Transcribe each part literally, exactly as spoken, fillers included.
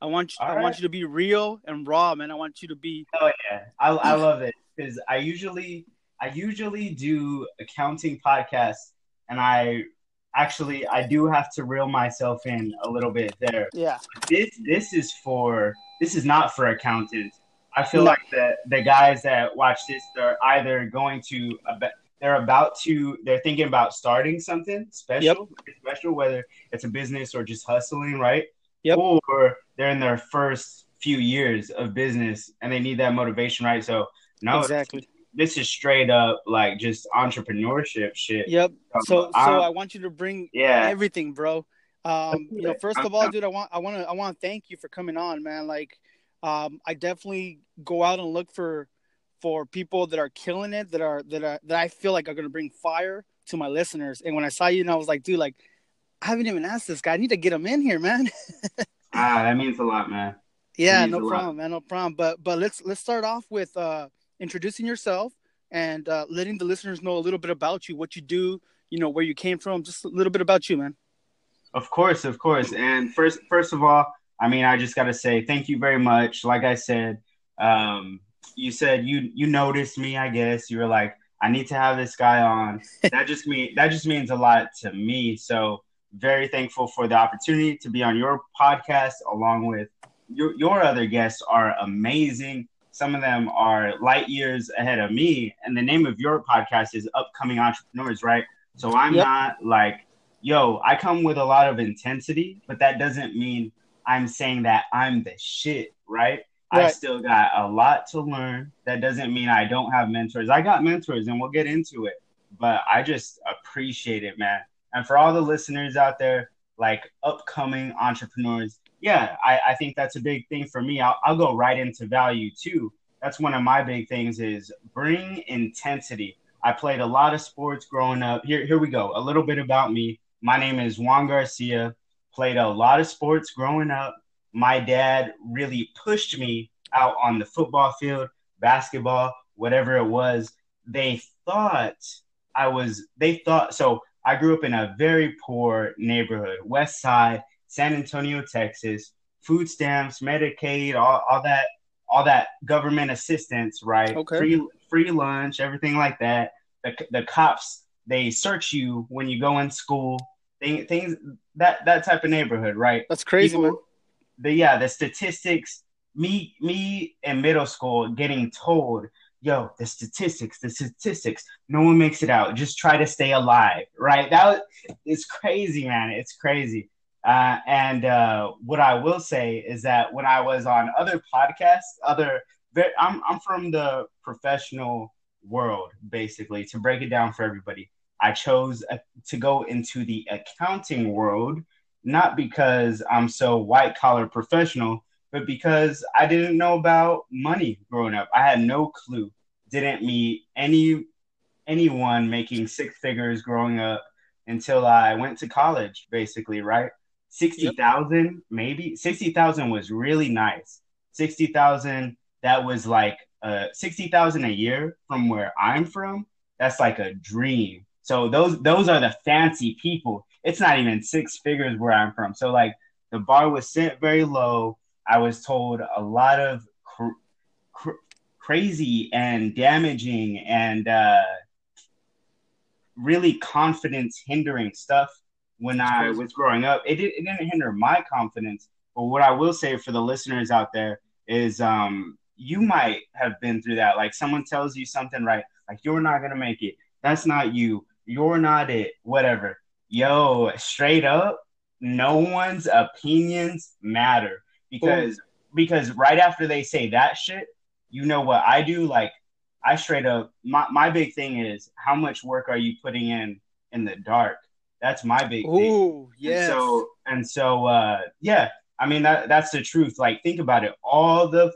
I want you, I right. want you to be real and raw, man. I want you to be. Oh yeah, I, I love it because I usually I usually do accounting podcasts, and I actually I do have to reel myself in a little bit there. Yeah. This this is for this is not for accountants. I feel no. like the the guys that watch this, they're either going to they're about to they're thinking about starting something special, yep. special whether it's a business or just hustling, right? Yep. Or they're in their first few years of business and they need that motivation, right? So no, exactly. This is straight up like just entrepreneurship shit. Yep. Um, so, so I'm, I want you to bring yeah. everything, bro. Um, you know, first of all, dude, I want, I want to, I want to thank you for coming on, man. Like, um, I definitely go out and look for, for people that are killing it, that are, that are, that I feel like are going to bring fire to my listeners. And when I saw you, and I was like, dude, like, I haven't even asked this guy. I need to get him in here, man. Ah, that means a lot, man. Yeah, no problem, lot. man. No problem. But but let's let's start off with uh, introducing yourself and uh, letting the listeners know a little bit about you, what you do, you know, where you came from, just a little bit about you, man. Of course, of course. And first first of all, I mean, I just got to say thank you very much. Like I said, um, you said you you noticed me, I guess. You were like, I need to have this guy on. That just mean that just means a lot to me. So very thankful for the opportunity to be on your podcast along with your, your other guests are amazing. Some of them are light years ahead of me. And the name of your podcast is Upcoming Entrepreneurs, right? So I'm yep. not like, yo, I come with a lot of intensity, but that doesn't mean I'm saying that I'm the shit, right? right? I still got a lot to learn. That doesn't mean I don't have mentors. I got mentors and we'll get into it, but I just appreciate it, man. And for all the listeners out there, like upcoming entrepreneurs, yeah, I, I think that's a big thing for me. I'll, I'll go right into value, too. That's one of my big things is bring intensity. I played a lot of sports growing up. Here, here we go. A little bit about me. My name is Juan Garcia. Played a lot of sports growing up. My dad really pushed me out on the football field, basketball, whatever it was. They thought I was – they thought – so – I grew up in a very poor neighborhood, West Side, San Antonio, Texas, food stamps, Medicaid, all, all that, all that government assistance, right? Okay. Free, free lunch, everything like that. The, the cops, they search you when you go in school, they, things, that, that type of neighborhood, right? That's crazy, People, man. The, yeah, the statistics, me, me in middle school getting told, yo, the statistics, the statistics, no one makes it out. Just try to stay alive, right? That was, it's crazy, man. It's crazy. Uh, and uh, what I will say is that when I was on other podcasts, other, I'm I'm from the professional world, basically, to break it down for everybody. I chose uh, to go into the accounting world, not because I'm so white-collar professional, but because I didn't know about money growing up. I had no clue. Didn't meet any anyone making six figures growing up until I went to college, basically, right? sixty thousand, yep. maybe. sixty thousand was really nice. sixty thousand, that was like uh, sixty thousand a year from where I'm from. That's like a dream. So those those are the fancy people. It's not even six figures where I'm from. So like the bar was set very low. I was told a lot of cr- cr- crazy and damaging and uh, really confidence-hindering stuff when I was growing up. It, did, it didn't hinder my confidence, but what I will say for the listeners out there is um, you might have been through that. Like someone tells you something, right? Like you're not going to make it. That's not you. You're not it. Whatever. Yo, straight up, no one's opinions matter. Because because right after they say that shit, you know what I do? Like, I straight up, my, my big thing is how much work are you putting in in the dark? That's my big Ooh, thing. Oh, yes. And so, and so uh, yeah, I mean, that that's the truth. Like, think about it. All the,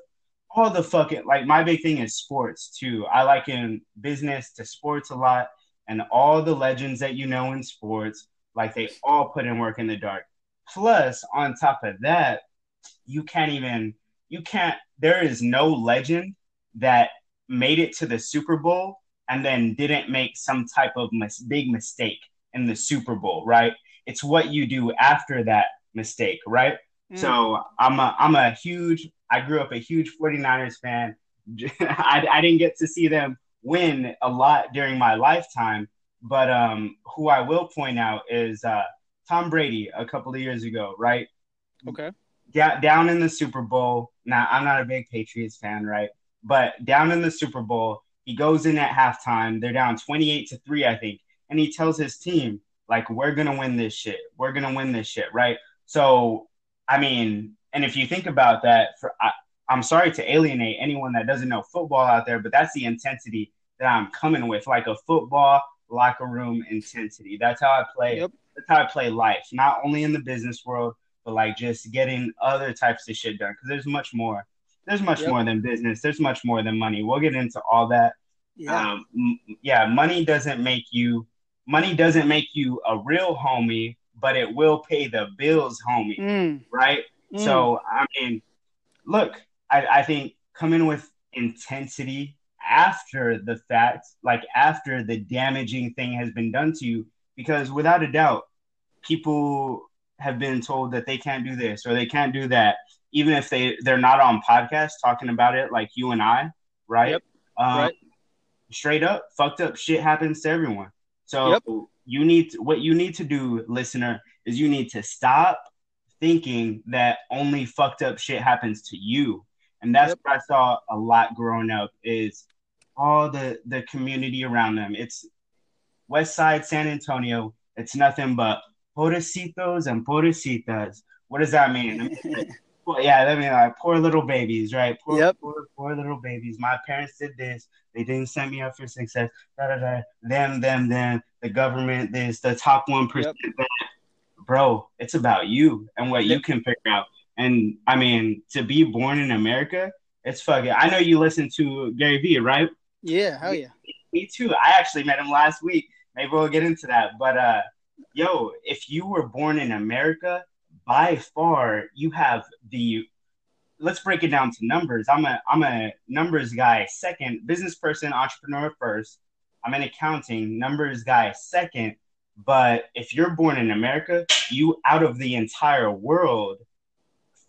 all the fucking, like, my big thing is sports, too. I liken business to sports a lot. And all the legends that you know in sports, like, they all put in work in the dark. Plus, on top of that, You can't even, you can't, there is no legend that made it to the Super Bowl and then didn't make some type of mis- big mistake in the Super Bowl, right? It's what you do after that mistake, right? Mm. So I'm a, I'm a huge, I grew up a huge 49ers fan. I, I didn't get to see them win a lot during my lifetime, but um, who I will point out is uh, Tom Brady a couple of years ago, right? Okay. D- down in the Super Bowl. Now, I'm not a big Patriots fan, right? But down in the Super Bowl, he goes in at halftime. They're down twenty-eight to three, I think. And he tells his team, like, we're going to win this shit. We're going to win this shit, right? So, I mean, and if you think about that, for I, I'm sorry to alienate anyone that doesn't know football out there, but that's the intensity that I'm coming with, like a football locker room intensity. That's how I play. Yep. That's how I play life, not only in the business world, but like just getting other types of shit done, because there's much more. There's much yep. more than business. There's much more than money. We'll get into all that. Yeah. Um, m- yeah, money doesn't make you money doesn't make you a real homie, but it will pay the bills, homie. Mm. Right? Mm. So, I mean, look, I, I think coming with intensity after the fact, like after the damaging thing has been done to you, because without a doubt, people have been told that they can't do this or they can't do that, even if they, they're not on podcasts talking about it like you and I, right? Yep. Um, right. Straight up, fucked up shit happens to everyone. So yep. you need to, what you need to do, listener, is you need to stop thinking that only fucked up shit happens to you. And that's yep. what I saw a lot growing up is all the, the community around them. It's West Side San Antonio. It's nothing but pobrecitos and pobrecitas. What does that mean? Well, yeah, I mean, like, poor little babies, right? Poor, yep. poor, poor little babies. My parents did this. They didn't set me up for success. Da, da, da. Them, them, them. The government, this, the top one percent. Yep. That. Bro, it's about you and what yep. you can figure out. And, I mean, to be born in America, it's fucking... I know you listen to Gary Vee, right? Yeah, hell yeah. Me, me too. I actually met him last week. Maybe we'll get into that. But, uh, yo, if you were born in America... By far, you have the. Let's break it down to numbers. I'm a I'm a numbers guy second, business person, entrepreneur first. I'm in accounting, numbers guy second. But if you're born in America, you out of the entire world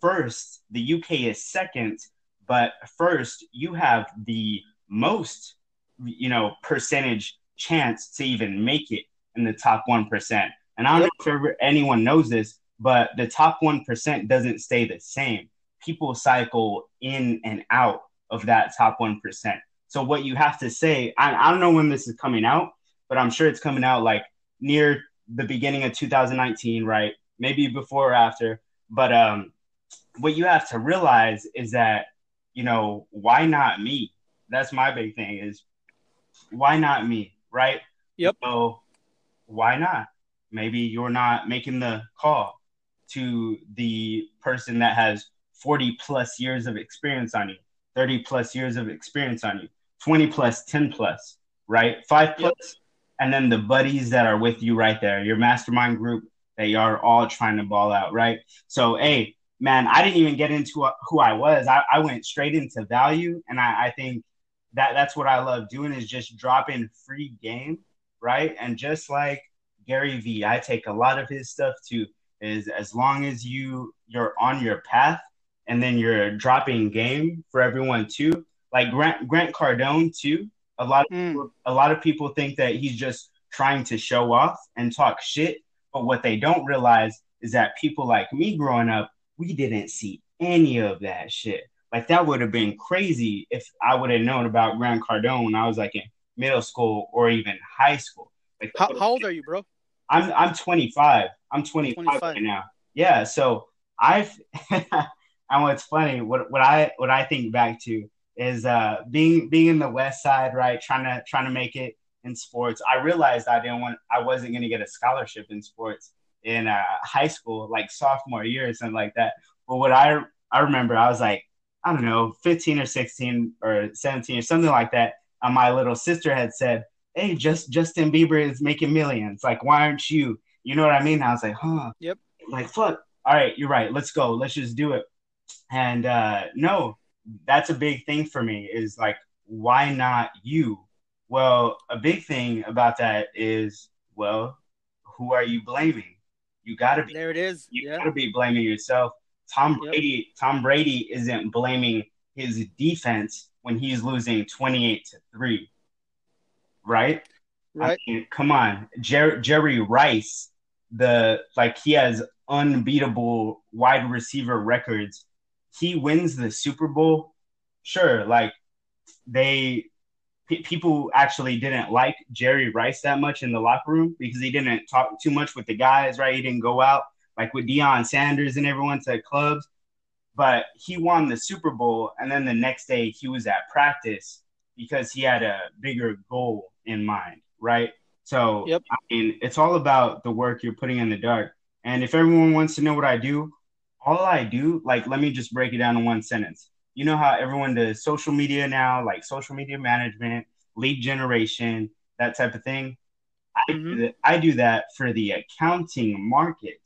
first. The U K is second, but first you have the most, you know, percentage chance to even make it in the top one percent. And I don't know if anyone knows this. But the top one percent doesn't stay the same. People cycle in and out of that top one percent. So what you have to say, I, I don't know when this is coming out, but I'm sure it's coming out like near the beginning of two thousand nineteen, right? Maybe before or after. But um, what you have to realize is that, you know, why not me? That's my big thing is why not me, right? Yep. So why not? Maybe you're not making the call to the person that has forty plus years of experience on you, thirty plus years of experience on you, twenty plus, ten plus, right? Five plus. Yep. And then the buddies that are with you right there, your mastermind group that you are all trying to ball out, right? So, hey, man, I didn't even get into who I was. I, I went straight into value. And I, I think that that's what I love doing is just dropping free game, right? And just like Gary Vee, I take a lot of his stuff too. Is as long as you you're on your path and then you're dropping game for everyone too. Like Grant Grant Cardone too. A lot of mm. people, a lot of people think that he's just trying to show off and talk shit, but what they don't realize is that people like me growing up, we didn't see any of that shit. Like that would have been crazy if I would have known about Grant Cardone when I was like in middle school or even high school. Like how, how old are you, bro? I'm I'm twenty-five. I'm twenty-five, twenty-five. Right now. Yeah. So I've and what's funny, what what I what I think back to is uh, being being in the West Side, right? Trying to trying to make it in sports. I realized I didn't want I wasn't going to get a scholarship in sports in uh, high school, like sophomore year or something like that. But what I I remember, I was like, I don't know, fifteen or sixteen or seventeen or something like that. And my little sister had said, hey, just Justin Bieber is making millions. Like, why aren't you? You know what I mean? I was like, huh. Yep. Like, fuck. All right, you're right. Let's go. Let's just do it. And uh, no, that's a big thing for me is like, why not you? Well, a big thing about that is, well, who are you blaming? You got to be. There it is. You yeah. got to be blaming yourself. Tom Brady, yep. Tom Brady isn't blaming his defense when he's losing twenty-eight to three, right? Right. I mean, come on, Jer- Jerry Rice, the like he has unbeatable wide receiver records. He wins the Super Bowl. Sure, like they p- people actually didn't like Jerry Rice that much in the locker room because he didn't talk too much with the guys, right? He didn't go out like with Deion Sanders and everyone to clubs. But he won the Super Bowl, and then the next day he was at practice because he had a bigger goal in mind, right? So, yep. I mean, it's all about the work you're putting in the dark. And if everyone wants to know what I do, all I do, like, let me just break it down in one sentence. You know how everyone does social media now, like social media management, lead generation, that type of thing? I, mm-hmm. do, I do that for the accounting market,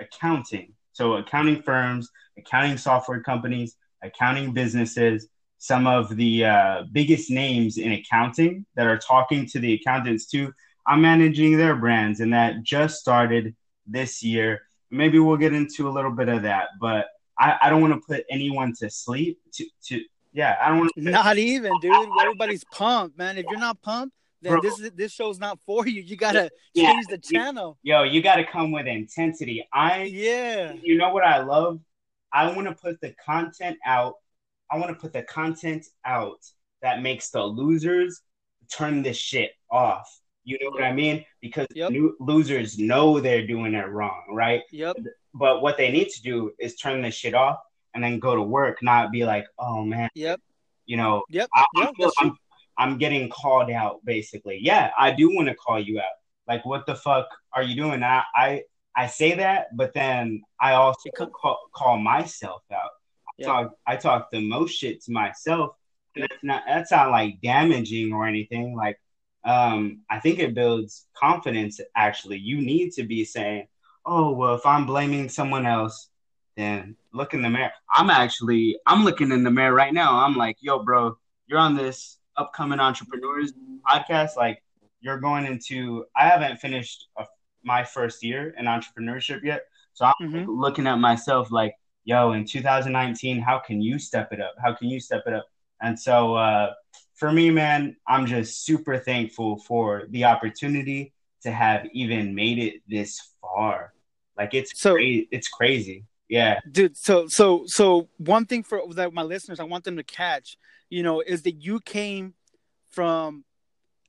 accounting. So accounting firms, accounting software companies, accounting businesses, some of the uh, biggest names in accounting that are talking to the accountants too. I'm managing their brands, and that just started this year. Maybe we'll get into a little bit of that, but I, I don't want to put anyone to sleep. To, to yeah, I don't want to. Not even, dude. Everybody's pumped, man. If you're not pumped, then Bro. this this show's not for you. You gotta yeah. change the channel. Yo, you gotta come with intensity. I yeah. You know what I love? I want to put the content out. I want to put the content out that makes the losers turn this shit off. You know what I mean? Because yep. new losers know they're doing it wrong, right? Yep. But what they need to do is turn this shit off and then go to work, not be like, oh man. Yep. You know. Yep. I, yep. I I'm, I'm getting called out, basically. Yeah, I do want to call you out. Like, what the fuck are you doing? I I, I say that, but then I also call, call myself out. I yeah. talk I talk the most shit to myself, and that's not that's not like damaging or anything. Like, um, I think it builds confidence. Actually, you need to be saying, "Oh, well, if I'm blaming someone else, then look in the mirror." I'm actually I'm looking in the mirror right now. I'm like, "Yo, bro, you're on this Upcoming Entrepreneurs podcast, like you're going into, I haven't finished a, my first year in entrepreneurship yet. So I'm mm-hmm. looking at myself like, yo, in two thousand nineteen, how can you step it up? How can you step it up? And so uh, for me, man, I'm just super thankful for the opportunity to have even made it this far. Like it's so, crazy. It's crazy. Yeah, dude. So, so, so one thing for that my listeners, I want them to catch, you know, is that you came from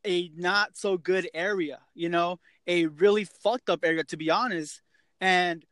a not so good area, you know, a really fucked up area, to be honest. And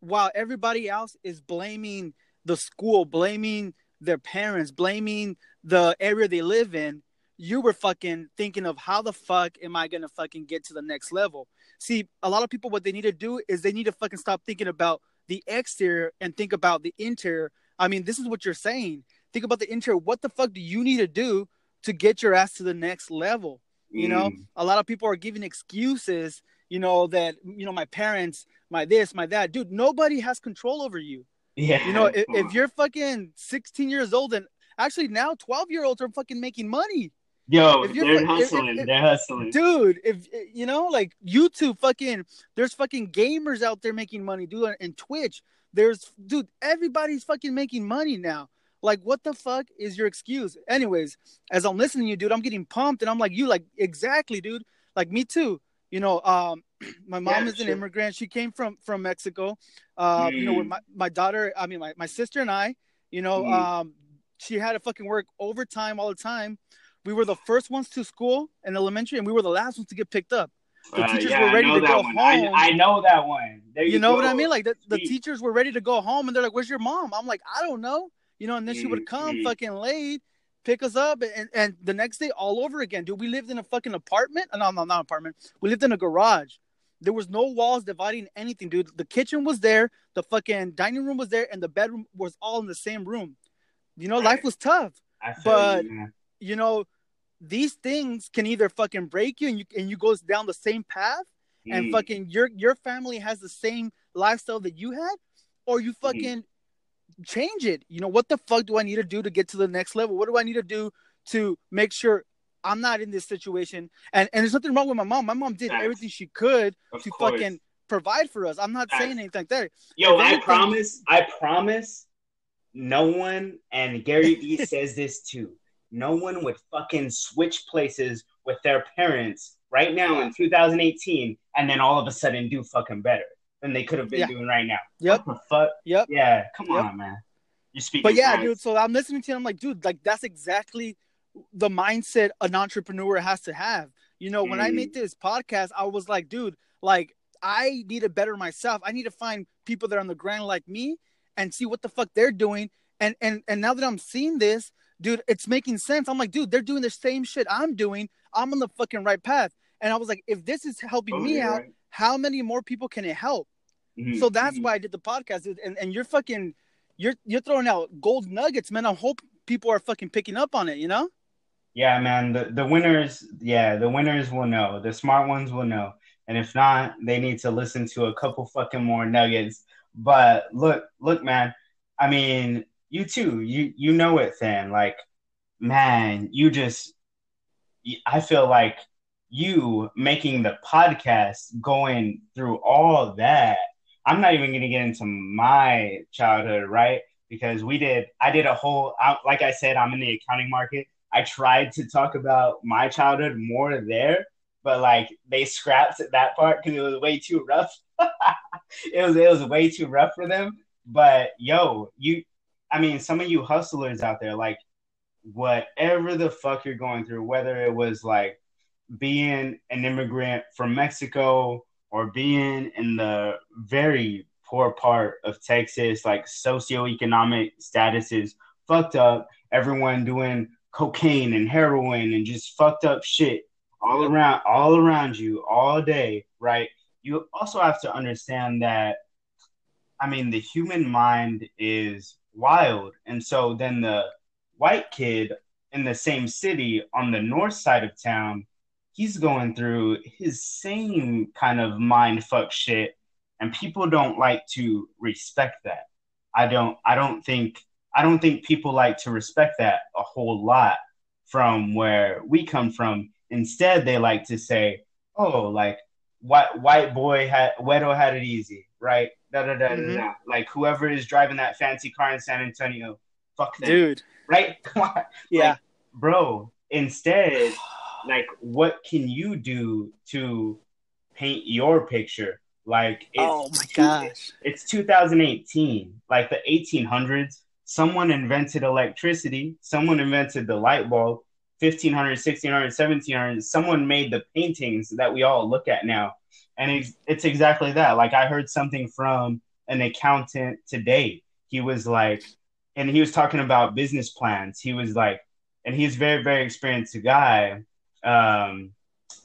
while everybody else is blaming the school, blaming their parents, blaming the area they live in, you were fucking thinking of how the fuck am I going to fucking get to the next level? See, a lot of people, what they need to do is they need to fucking stop thinking about the exterior and think about the interior. I mean, this is what you're saying. Think about the interior. What the fuck do you need to do to get your ass to the next level? You mm. know, a lot of people are giving excuses, you know, that, you know, my parents, my this, my that. Dude, nobody has control over you. Yeah. You know, if, if you're fucking sixteen years old, and actually now twelve-year-olds are fucking making money. Yo, they're hustling. If, if, they're hustling. Dude, if, you know, like YouTube fucking, there's fucking gamers out there making money, dude, and Twitch. There's, dude, everybody's fucking making money now. Like, what the fuck is your excuse? Anyways, as I'm listening to you, dude, I'm getting pumped. And I'm like, you, like, exactly, dude. Like, me too. You know, um, my mom yeah, is an sure. immigrant. She came from, from Mexico. Uh, mm. You know, with my, my daughter, I mean, my, my sister and I, you know, mm. um, she had to fucking work overtime all the time. We were the first ones to school in elementary, and we were the last ones to get picked up. The uh, teachers yeah, were ready to go one. home. I, I know that one. There you you know go. What I mean? Like, the, the teachers were ready to go home, and they're like, where's your mom? I'm like, I don't know. You know, and then she would come mm-hmm. fucking late, pick us up, and, and the next day all over again. Dude, we lived in a fucking apartment. No, no, not apartment. We lived in a garage. There was no walls dividing anything, dude. The kitchen was there. The fucking dining room was there. And the bedroom was all in the same room. You know, right. Life was tough. I feel but, you, man. You know, these things can either fucking break you and you, and you go down the same path. Mm. And fucking your, your family has the same lifestyle that you had. Or you fucking... Mm. Change it. You know, what the fuck do I need to do to get to the next level? What do I need to do to make sure I'm not in this situation? And and there's nothing wrong with my mom. My mom did everything she could of to course. fucking provide for us. I'm not That's, saying anything like that. Yo, I promise, I promise no one, and Gary Vee says this too, no one would fucking switch places with their parents right now in two thousand eighteen and then all of a sudden do fucking better than they could have been yeah. doing right now. Yep. What the fuck? Yep. Yeah, come yep. on, man. You're speaking But yeah, science. dude, so I'm listening to him, I'm like, dude, like that's exactly the mindset an entrepreneur has to have. You know, when mm. I made this podcast, I was like, dude, like I need to better myself. I need to find people that are on the ground like me and see what the fuck they're doing. And and and now that I'm seeing this, dude, it's making sense. I'm like, dude, they're doing the same shit I'm doing. I'm on the fucking right path. And I was like, if this is helping totally me out, right. how many more people can it help? Mm-hmm. So that's mm-hmm. why I did the podcast, dude. And and you're fucking, you're you're throwing out gold nuggets, man. I hope people are fucking picking up on it, you know? Yeah, man, the, the winners, yeah, the winners will know. The smart ones will know. And if not, they need to listen to a couple fucking more nuggets. But look, look, man, I mean, you too, you you know it, Than. Like, man, you just, I feel like you making the podcast, going through all that, I'm not even going to get into my childhood, right? Because we did, I did a whole, I, like I said, I'm in the accounting market. I tried to talk about my childhood more there, but like they scrapped that part because it was way too rough. it was it was way too rough for them. But yo, you, I mean, some of you hustlers out there, like whatever the fuck you're going through, whether it was like being an immigrant from Mexico or being in the very poor part of Texas, like socioeconomic statuses fucked up, everyone doing cocaine and heroin and just fucked up shit all around all around you all day, right? You also have to understand that, I mean, the human mind is wild. And so then the white kid in the same city on the north side of town, he's going through his same kind of mind fuck shit, and people don't like to respect that. I don't I don't think I don't think people like to respect that a whole lot from where we come from. Instead, they like to say, "Oh, like white white boy had Wedo had it easy, right? Da da da da mm-hmm. da. Like whoever is driving that fancy car in San Antonio, fuck them, dude, right? yeah, like, bro. Instead, like, what can you do to paint your picture? Like, it's, oh my gosh, it's two thousand eighteen, like the eighteen hundreds." Someone invented electricity. Someone invented the light bulb, fifteen hundred, sixteen hundred, seventeen hundred. Someone made the paintings that we all look at now. And it's, it's exactly that. Like I heard something from an accountant today. He was like, and he was talking about business plans. He was like, and he's very, very experienced guy. Um,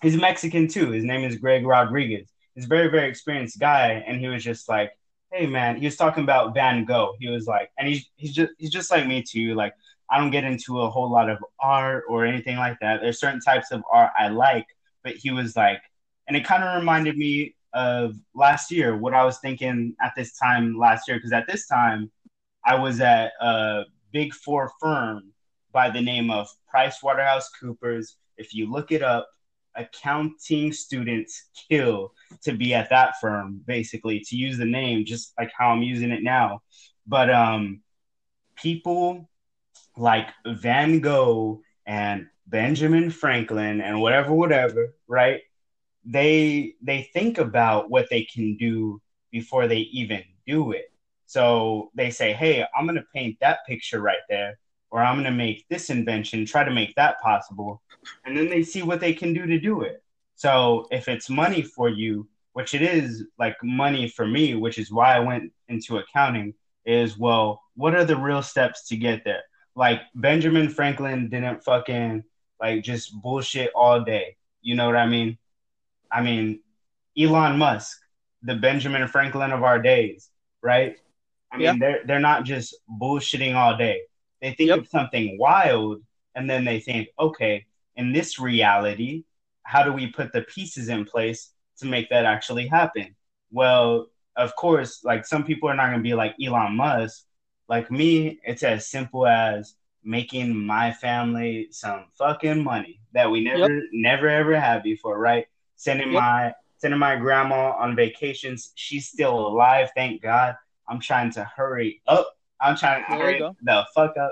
he's Mexican too. His name is Greg Rodriguez. He's a very, very experienced guy. And he was just like, hey man, he was talking about Van Gogh. He was like, and he's he's just he's just like me too. Like I don't get into a whole lot of art or anything like that. There's certain types of art I like, but he was like, and it kind of reminded me of last year, what I was thinking at this time last year, because at this time I was at a big four firm by the name of PricewaterhouseCoopers. If you look it up, accounting students kill to be at that firm, basically, to use the name just like how I'm using it now. But um, people like Van Gogh and Benjamin Franklin and whatever, whatever, right? They they think about what they can do before they even do it. So they say, hey, I'm going to paint that picture right there, or I'm going to make this invention, try to make that possible. And then they see what they can do to do it. So if it's money for you, which it is like money for me, which is why I went into accounting, is, well, what are the real steps to get there? Like Benjamin Franklin didn't fucking like just bullshit all day. You know what I mean? I mean, Elon Musk, the Benjamin Franklin of our days, right? I yeah. mean, they're, they're not just bullshitting all day. They think yep. of something wild, and then they think, okay, in this reality, how do we put the pieces in place to make that actually happen? Well, of course, like some people are not going to be like Elon Musk. Like me, it's as simple as making my family some fucking money that we never, yep. never, ever had before, right? Sending yep. my sending my grandma on vacations. She's still alive, thank God. I'm trying to hurry up. I'm trying to hurry the fuck up.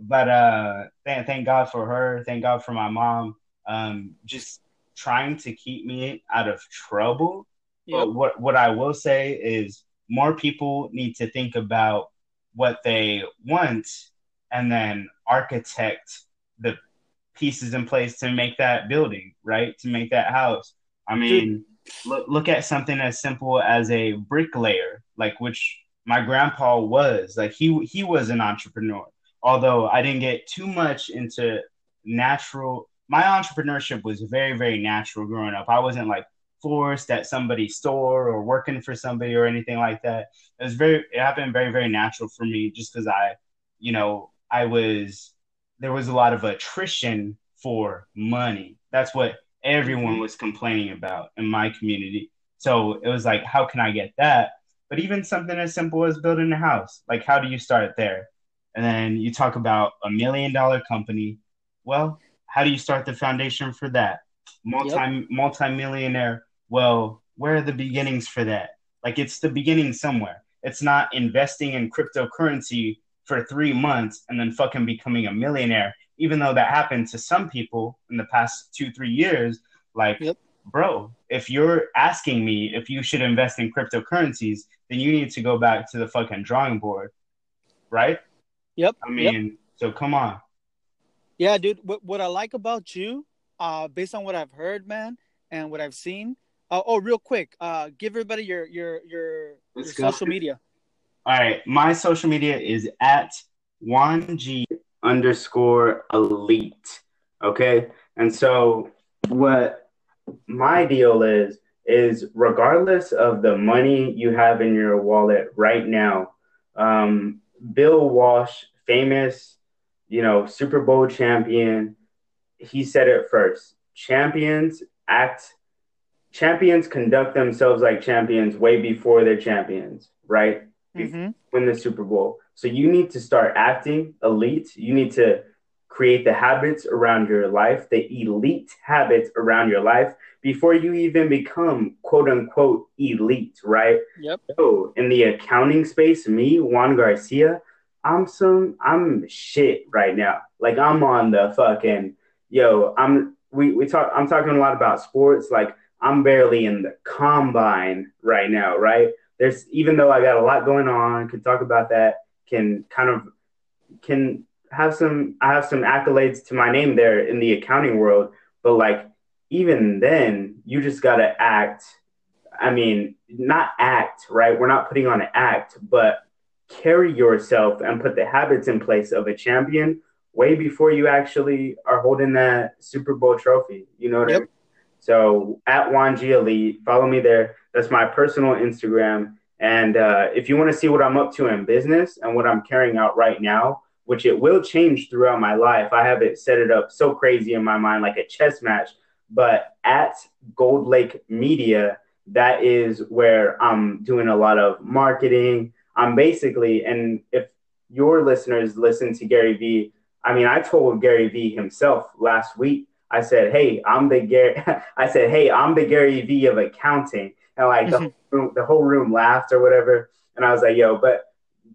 But uh, th- thank God for her. Thank God for my mom. Um, just trying to keep me out of trouble. Yep. But what, what I will say is more people need to think about what they want and then architect the pieces in place to make that building, right? To make that house. I mean, look, look at something as simple as a bricklayer, like which my grandpa was. Like he he was an entrepreneur, although I didn't get too much into natural. My entrepreneurship was very, very natural growing up. I wasn't like forced at somebody's store or working for somebody or anything like that. It was very, it happened very, very natural for me just because I, you know, I was, there was a lot of attrition for money. That's what everyone was complaining about in my community. So it was like, how can I get that? But even something as simple as building a house, like how do you start there? And then you talk about a million dollar company. Well, how do you start the foundation for that? Multi, yep. Multi-millionaire. Well, where are the beginnings for that? Like it's the beginning somewhere. It's not investing in cryptocurrency for three months and then fucking becoming a millionaire, even though that happened to some people in the past two, three years. Like, yep. Bro, if you're asking me if you should invest in cryptocurrencies, then you need to go back to the fucking drawing board. Right? Yep. I mean, yep. So come on. Yeah, dude. What, what I like about you, uh, based on what I've heard, man, and what I've seen. Uh, oh, real quick, uh, give everybody your your your, your social media. All right, my social media is at one G underscore elite. Okay, and so what my deal is is regardless of the money you have in your wallet right now, um, Bill Walsh, famous, you know, Super Bowl champion. He said it first. Champions act, champions conduct themselves like champions way before they're champions, right? Mm-hmm. Win the Super Bowl. So you need to start acting elite. You need to create the habits around your life, the elite habits around your life before you even become quote unquote elite, right? Yep. So in the accounting space, me, Juan Garcia, I'm some, I'm shit right now. Like I'm on the fucking Yo, I'm we, we talk I'm talking a lot about sports. Like I'm barely in the combine right now, right? There's even though I got a lot going on, can talk about that, can kind of can have some I have some accolades to my name there in the accounting world, but like even then you just gotta act. I mean, not act, right? We're not putting on an act, but carry yourself and put the habits in place of a champion way before you actually are holding that Super Bowl trophy. You know what yep. I mean? So at one G Elite, follow me there. That's my personal Instagram. And uh, if you want to see what I'm up to in business and what I'm carrying out right now, which it will change throughout my life. I have it set it up so crazy in my mind, like a chess match. But at Gold Lake Media, that is where I'm doing a lot of marketing. I'm basically, and if your listeners listen to Gary Vee, I mean, I told Gary Vee himself last week. I said, "Hey, I'm the Gary." I said, "Hey, I'm the Gary Vee of accounting," and like mm-hmm. the, room, the whole room laughed or whatever. And I was like, "Yo," but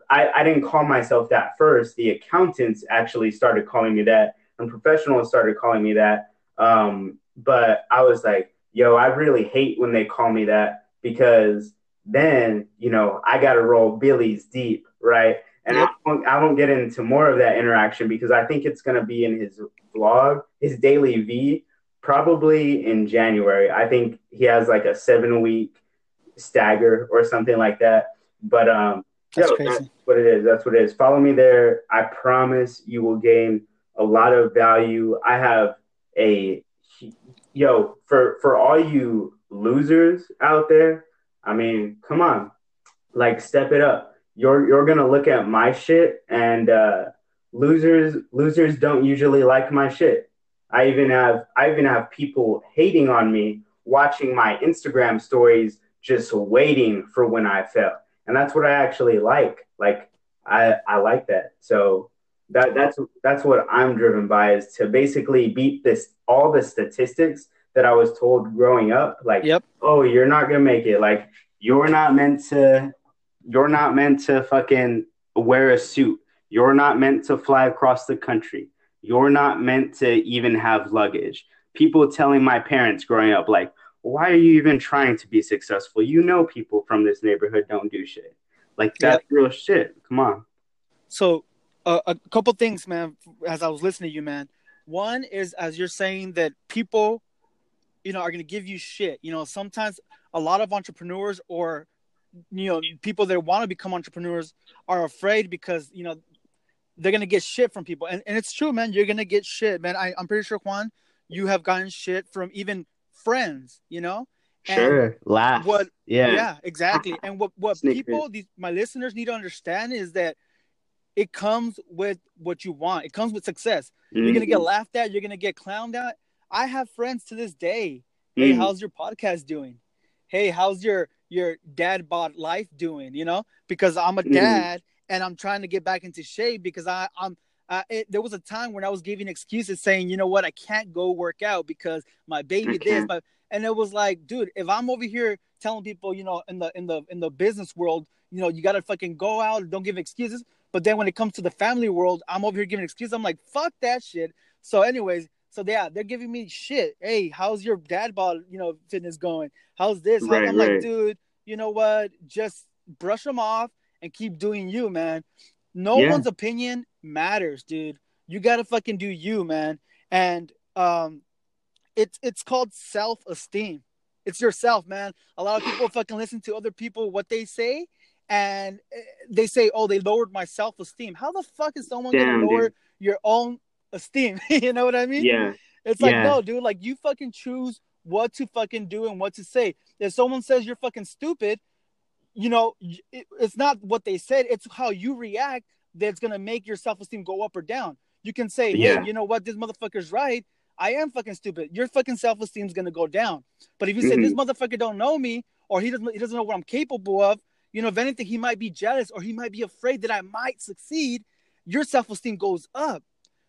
I, I didn't call myself that first. The accountants actually started calling me that, and professionals started calling me that. Um, but I was like, "Yo, I really hate when they call me that because then you know I got to roll Billy's deep, right?" And I won't, I won't get into more of that interaction because I think it's going to be in his vlog, his daily V, probably in January. I think he has like a seven-week stagger or something like that. But um, that's, yo, that's what it is. That's what it is. Follow me there. I promise you will gain a lot of value. I have a – yo, for, for all you losers out there, I mean, come on. Like, step it up. You're you're gonna look at my shit and uh, losers losers don't usually like my shit. I even have I even have people hating on me, watching my Instagram stories, just waiting for when I fail. And that's what I actually like. Like I I like that. So that that's that's what I'm driven by is to basically beat this all the statistics that I was told growing up, like, yep. oh, you're not going to make it. Like, you're not meant to, you're not meant to fucking wear a suit. You're not meant to fly across the country. You're not meant to even have luggage. People telling my parents growing up, like, why are you even trying to be successful? You know, people from this neighborhood don't do shit. Like, that's yep. real shit. Come on. So uh, a couple things, man, as I was listening to you, man. One is, as you're saying, that people, you know, are going to give you shit. You know, sometimes a lot of entrepreneurs or, you know, people that want to become entrepreneurs are afraid because, you know, they're going to get shit from people. And and it's true, man. You're going to get shit, man. I, I'm pretty sure, Juan, you have gotten shit from even friends, you know? And sure. Laugh. What, yeah. Yeah, exactly. And what, what people, these, my listeners need to understand is that it comes with what you want. It comes with success. Mm-hmm. You're going to get laughed at. You're going to get clowned at. I have friends to this day. Hey, mm-hmm. how's your podcast doing? Hey, how's your, your dad bod life doing? You know, because I'm a dad mm-hmm. and I'm trying to get back into shape because I, I'm, Uh, it, there was a time when I was giving excuses saying, you know what, I can't go work out because my baby this, my, and it was like, dude, if I'm over here telling people, you know, in the in the in the business world, you know, you gotta fucking go out, don't give excuses. But then when it comes to the family world, I'm over here giving excuses. I'm like, fuck that shit. So, anyways, so yeah, they're giving me shit. Hey, how's your dad bod, you know, fitness going? How's this? Right, I'm right. like, dude, you know what? Just brush them off and keep doing you, man. No yeah. one's opinion matters, dude. You gotta fucking do you, man. And um, it's it's called self-esteem. It's yourself, man. A lot of people fucking listen to other people, what they say, and they say, oh, they lowered my self-esteem. How the fuck is someone Damn, gonna lower dude. your own esteem? You know what I mean? Yeah. It's like, yeah. no, dude, like, you fucking choose what to fucking do and what to say. If someone says you're fucking stupid, you know, it, it's not what they said. It's how you react that's going to make your self-esteem go up or down. You can say, hey, yeah. you know what? This motherfucker's right. I am fucking stupid. Your fucking self-esteem's going to go down. But if you mm-hmm. say, this motherfucker don't know me, or he doesn't, he doesn't know what I'm capable of, you know, if anything, he might be jealous or he might be afraid that I might succeed. Your self-esteem goes up.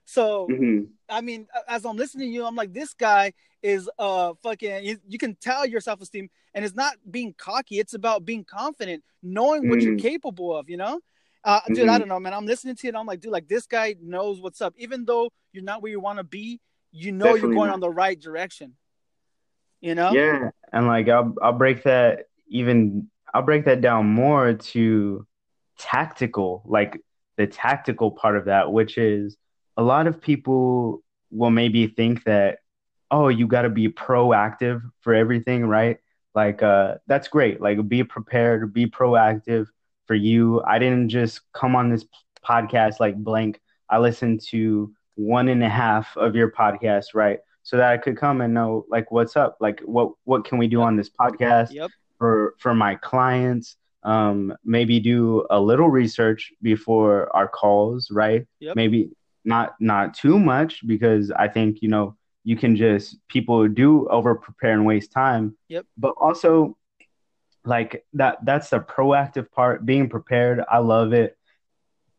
So, mm-hmm. I mean, as I'm listening to you, I'm like, this guy is uh fucking, you, you can tell your self-esteem, and it's not being cocky. It's about being confident, knowing mm-hmm. what you're capable of, you know? Uh, mm-hmm. Dude, I don't know, man. I'm listening to it. I'm like, dude, like, this guy knows what's up. Even though you're not where you want to be, you know Definitely you're going not. on the right direction, you know? Yeah, and like, I'll, I'll break that even, I'll break that down more to tactical, like the tactical part of that, which is, a lot of people will maybe think that, oh, you got to be proactive for everything, right? Like, uh, that's great. Like, be prepared, be proactive for you. I didn't just come on this podcast like blank. I listened to one and a half of your podcast, right? So that I could come and know, like, what's up? Like, what what can we do on this podcast yep. for, for my clients? Um, maybe do a little research before our calls, right? Yep. Maybe... Not not too much, because I think, you know, you can just, people do over prepare and waste time. Yep. But also, like, that that's the proactive part, being prepared. I love it.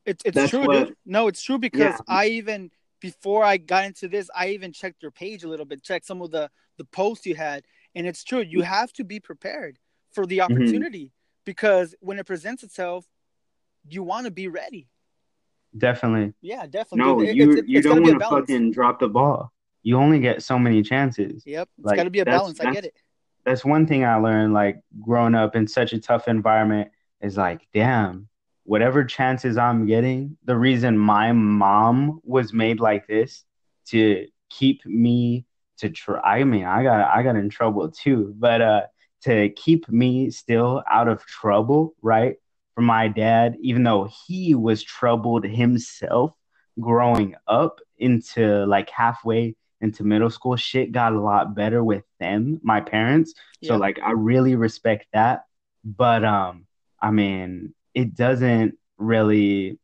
It's it's that's true, what, dude. No, it's true, because yeah. I even, before I got into this, I even checked your page a little bit, checked some of the, the posts you had. And it's true. You have to be prepared for the opportunity mm-hmm. because when it presents itself, you want to be ready. Definitely. Yeah, definitely. No, it, you, it, you don't want to fucking drop the ball. You only get so many chances. Yep. It's like, got to be a balance. I get it. That's one thing I learned, like, growing up in such a tough environment is like, damn, whatever chances I'm getting, the reason my mom was made like this to keep me to try. I mean, I got, I got in trouble too, but uh, to keep me still out of trouble, right? My dad, even though he was troubled himself growing up into like halfway into middle school, shit got a lot better with them, my parents. Yeah. So like, I really respect that. But um, I mean, it doesn't really,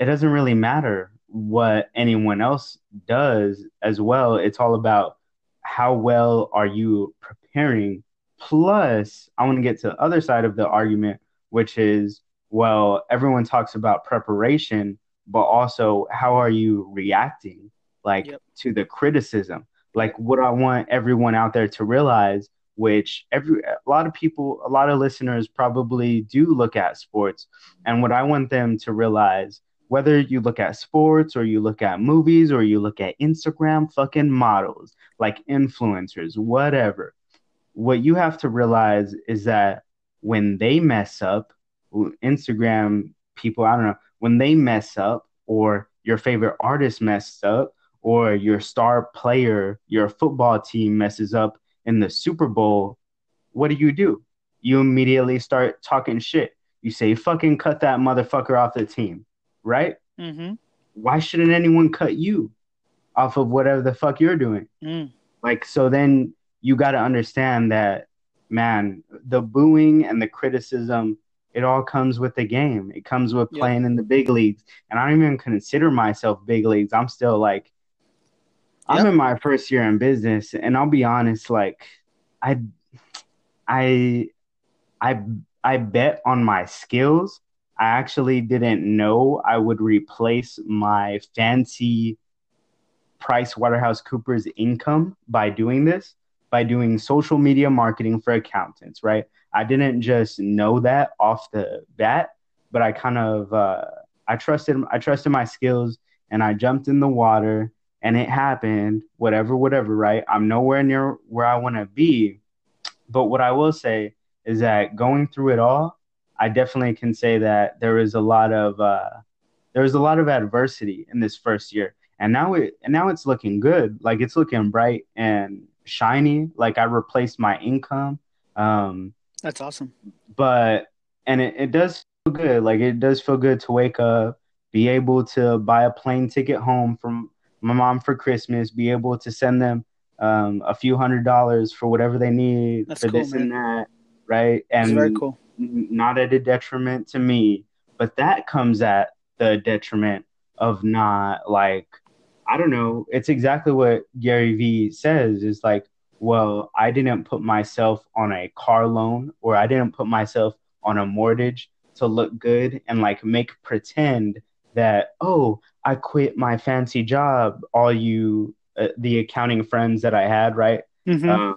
it doesn't really matter what anyone else does as well. It's all about how well are you preparing. Plus, I want to get to the other side of the argument, which is, well, everyone talks about preparation, but also how are you reacting, like, yep. to the criticism? like what I want everyone out there to realize, which every a lot of people, a lot of listeners probably do look at sports. And what I want them to realize, whether you look at sports or you look at movies or you look at Instagram fucking models, like influencers, whatever, what you have to realize is that when they mess up, Instagram people, I don't know, when they mess up or your favorite artist messed up or your star player, your football team messes up in the Super Bowl, what do you do? You immediately start talking shit. You say, fucking cut that motherfucker off the team, right? Mm-hmm. Why shouldn't anyone cut you off of whatever the fuck you're doing? Mm. Like, so then you got to understand that, man, the booing and the criticism, it all comes with the game. It comes with playing yep. in the big leagues. And I don't even consider myself big leagues. I'm still like, I'm yep. in my first year in business, and I'll be honest, like I I I I bet on my skills. I actually didn't know I would replace my fancy PricewaterhouseCoopers income by doing this, by doing social media marketing for accountants, right? I didn't just know that off the bat, but I kind of uh, I trusted I trusted my skills, and I jumped in the water. And it happened, whatever, whatever, right? I'm nowhere near where I want to be. But what I will say is that going through it all, I definitely can say that there is a lot of uh, there was a lot of adversity in this first year. And now it and now it's looking good. Like, it's looking bright and shiny. Like, I replaced my income. Um, That's awesome. But and it, it does feel good. Like, it does feel good to wake up, be able to buy a plane ticket home from my mom for Christmas, be able to send them um, a few hundred dollars for whatever they need. That's for cool, this man. And that, right? And very cool. Not at a detriment to me, but that comes at the detriment of not, like, I don't know. It's exactly what Gary Vee says. Is like, well, I didn't put myself on a car loan, or I didn't put myself on a mortgage to look good and like make pretend that, oh, I quit my fancy job, all you, uh, the accounting friends that I had, right? Mm-hmm. Uh,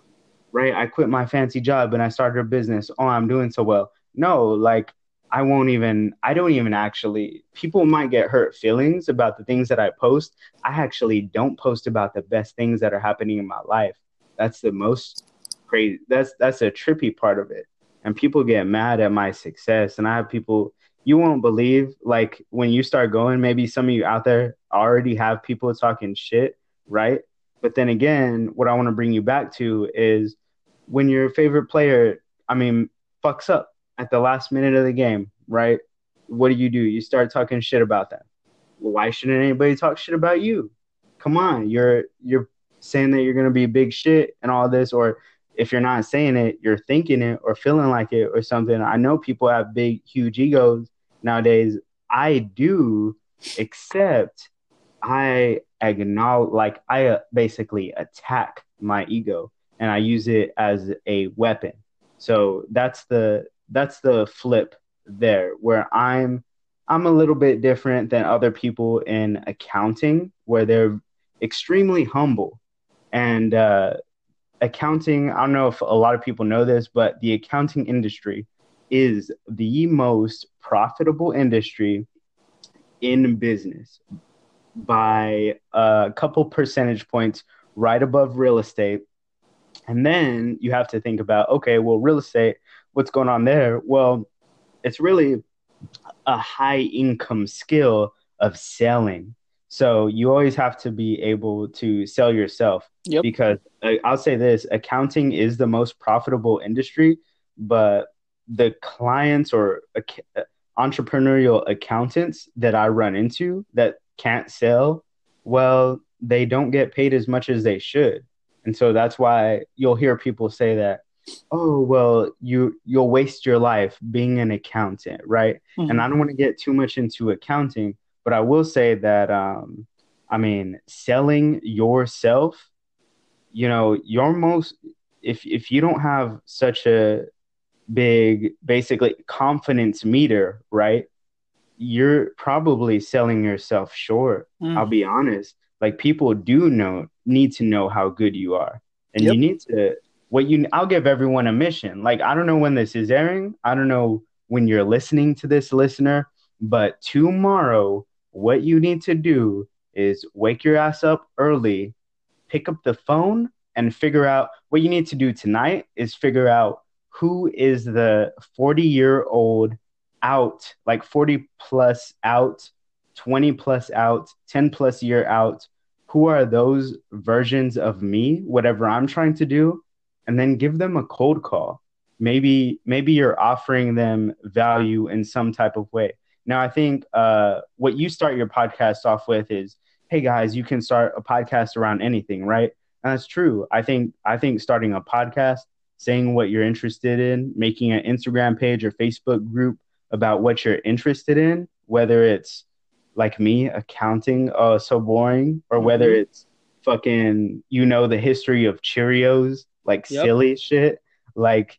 right, I quit my fancy job and I started a business. Oh, I'm doing so well. No, like, I won't even, I don't even actually, people might get hurt feelings about the things that I post. I actually don't post about the best things that are happening in my life. That's the most crazy, that's, that's a trippy part of it. And people get mad at my success. And I have people, you won't believe, like, when you start going, maybe some of you out there already have people talking shit, right? But then again, what I want to bring you back to is when your favorite player, I mean, fucks up at the last minute of the game, right? What do you do? You start talking shit about them. Well, why shouldn't anybody talk shit about you? Come on, you're you're saying that you're going to be big shit and all this, or if you're not saying it, you're thinking it or feeling like it or something. I know people have big, huge egos nowadays. I do, except I acknowledge, like, I basically attack my ego and I use it as a weapon. So that's the that's the flip there, where I'm I'm a little bit different than other people in accounting, where they're extremely humble. And uh accounting, I don't know if a lot of people know this, but the accounting industry is the most profitable industry in business by a couple percentage points, right above real estate. And then you have to think about, okay, well, real estate, what's going on there? Well, it's really a high income skill of selling. So you always have to be able to sell yourself, yep. because uh, I'll say this, accounting is the most profitable industry, but the clients or ac- entrepreneurial accountants that I run into that can't sell, well, they don't get paid as much as they should. And so that's why you'll hear people say that, oh, well, you, you'll waste your life being an accountant, right? Mm-hmm. And I don't want to get too much into accounting, but I will say that, um, I mean, selling yourself, you know, your most, if if you don't have such a big, basically, confidence meter, right, you're probably selling yourself short. Mm. I'll be honest. like people do know, need to know how good you are. And yep. you need to, what you, I'll give everyone a mission. Like, I don't know when this is airing. I don't know when you're listening to this, listener, but tomorrow, what you need to do is wake your ass up early, pick up the phone, and figure out what you need to do tonight is figure out who is the forty year old out, like forty plus out, twenty plus out, ten plus year out. Who are those versions of me, whatever I'm trying to do? And then give them a cold call. Maybe, maybe you're offering them value in some type of way. Now, I think uh, what you start your podcast off with is, hey, guys, you can start a podcast around anything, right? And that's true. I think I think starting a podcast, saying what you're interested in, making an Instagram page or Facebook group about what you're interested in, whether it's, like me, accounting, uh, so boring, or whether it's fucking, you know, the history of Cheerios, like yep. silly shit, like,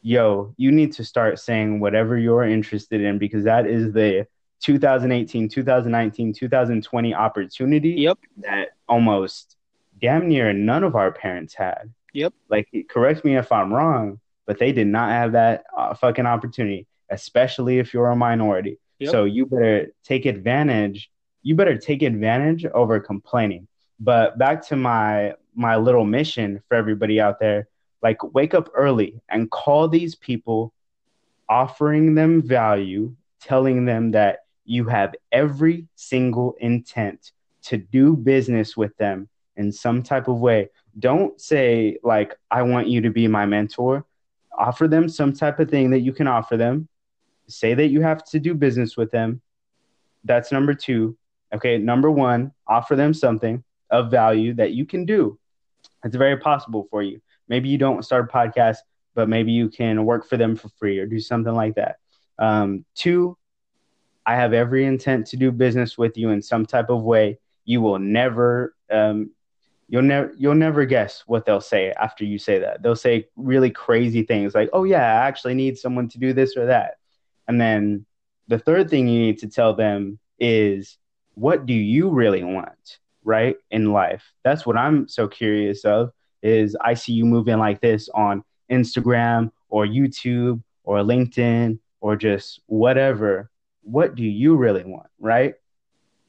yo, you need to start saying whatever you're interested in, because that is the twenty eighteen, twenty nineteen, twenty twenty opportunity yep. that almost damn near none of our parents had. Yep. Like, correct me if I'm wrong, but they did not have that uh, fucking opportunity, especially if you're a minority. Yep. So you better take advantage. You better take advantage over complaining. But back to my my little mission for everybody out there. Like, wake up early and call these people, offering them value, telling them that you have every single intent to do business with them in some type of way. Don't say, like, I want you to be my mentor. Offer them some type of thing that you can offer them. Say that you have to do business with them. That's number two. Okay, number one, offer them something of value that you can do. It's very possible for you. Maybe you don't start a podcast, but maybe you can work for them for free or do something like that. Um, two, I have every intent to do business with you in some type of way. You will never, um, you'll never, you'll never guess what they'll say after you say that. They'll say really crazy things like, "Oh yeah, I actually need someone to do this or that." And then the third thing you need to tell them is, what do you really want, right, in life? That's what I'm so curious of, is I see you moving like this on Instagram or YouTube or LinkedIn or just whatever. What do you really want, right?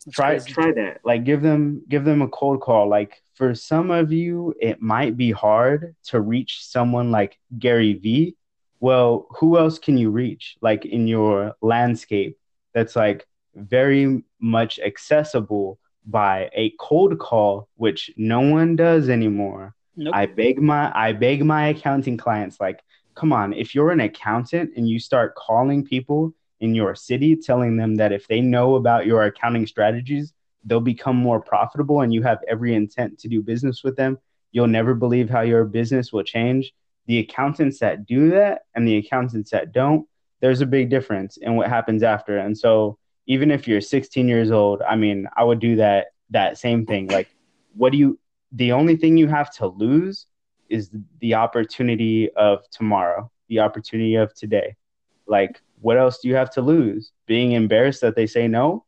That's try crazy. try that. Like, give them give them a cold call. Like, for some of you, it might be hard to reach someone like Gary Vee. Well, who else can you reach, like, in your landscape that's, like, very much accessible by a cold call, which no one does anymore? Nope. I beg my I beg my accounting clients, like, come on, if you're an accountant and you start calling people in your city, telling them that if they know about your accounting strategies, they'll become more profitable and you have every intent to do business with them, you'll never believe how your business will change. The accountants that do that and the accountants that don't, there's a big difference in what happens after. And so even if you're sixteen years old, I mean, I would do that that same thing. Like, what do you, the only thing you have to lose is the opportunity of tomorrow, the opportunity of today. Like, what else do you have to lose? Being embarrassed that they say no?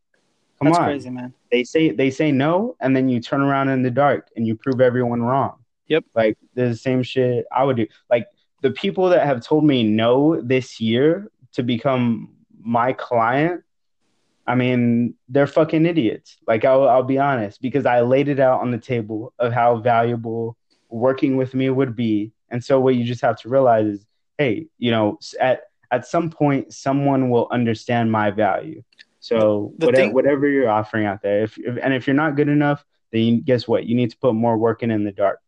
Come That's on. That's crazy, man. They say, they say no, and then you turn around in the dark and you prove everyone wrong. Yep. Like, the same shit I would do. Like, the people that have told me no this year to become my client, I mean, they're fucking idiots. Like, I'll, I'll be honest, because I laid it out on the table of how valuable working with me would be. And so what you just have to realize is, hey, you know, at, at some point, someone will understand my value. So whatever, thing- whatever you're offering out there, if, if and if you're not good enough, then you, guess what? You need to put more work in in the dark.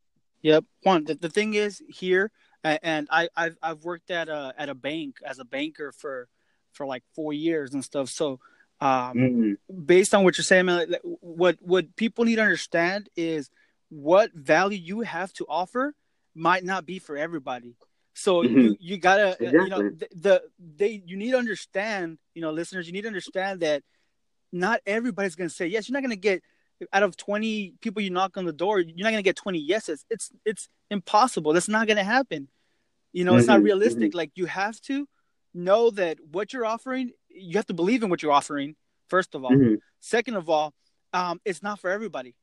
Yep. Juan, the, the thing is here, and I, I've I've worked at a at a bank as a banker for for like four years and stuff. So, um, mm-hmm. based on what you're saying, man, like, what what people need to understand is what value you have to offer might not be for everybody. So mm-hmm. you you gotta exactly. you know the, the they you need to understand, you know, listeners, you need to understand that not everybody's gonna say yes. You're not gonna get. Out of twenty people you knock on the door, you're not going to get twenty yeses. It's it's impossible. That's not going to happen. You know, mm-hmm. it's not realistic. Mm-hmm. Like, you have to know that what you're offering, you have to believe in what you're offering, first of all. Mm-hmm. Second of all, um, it's not for everybody.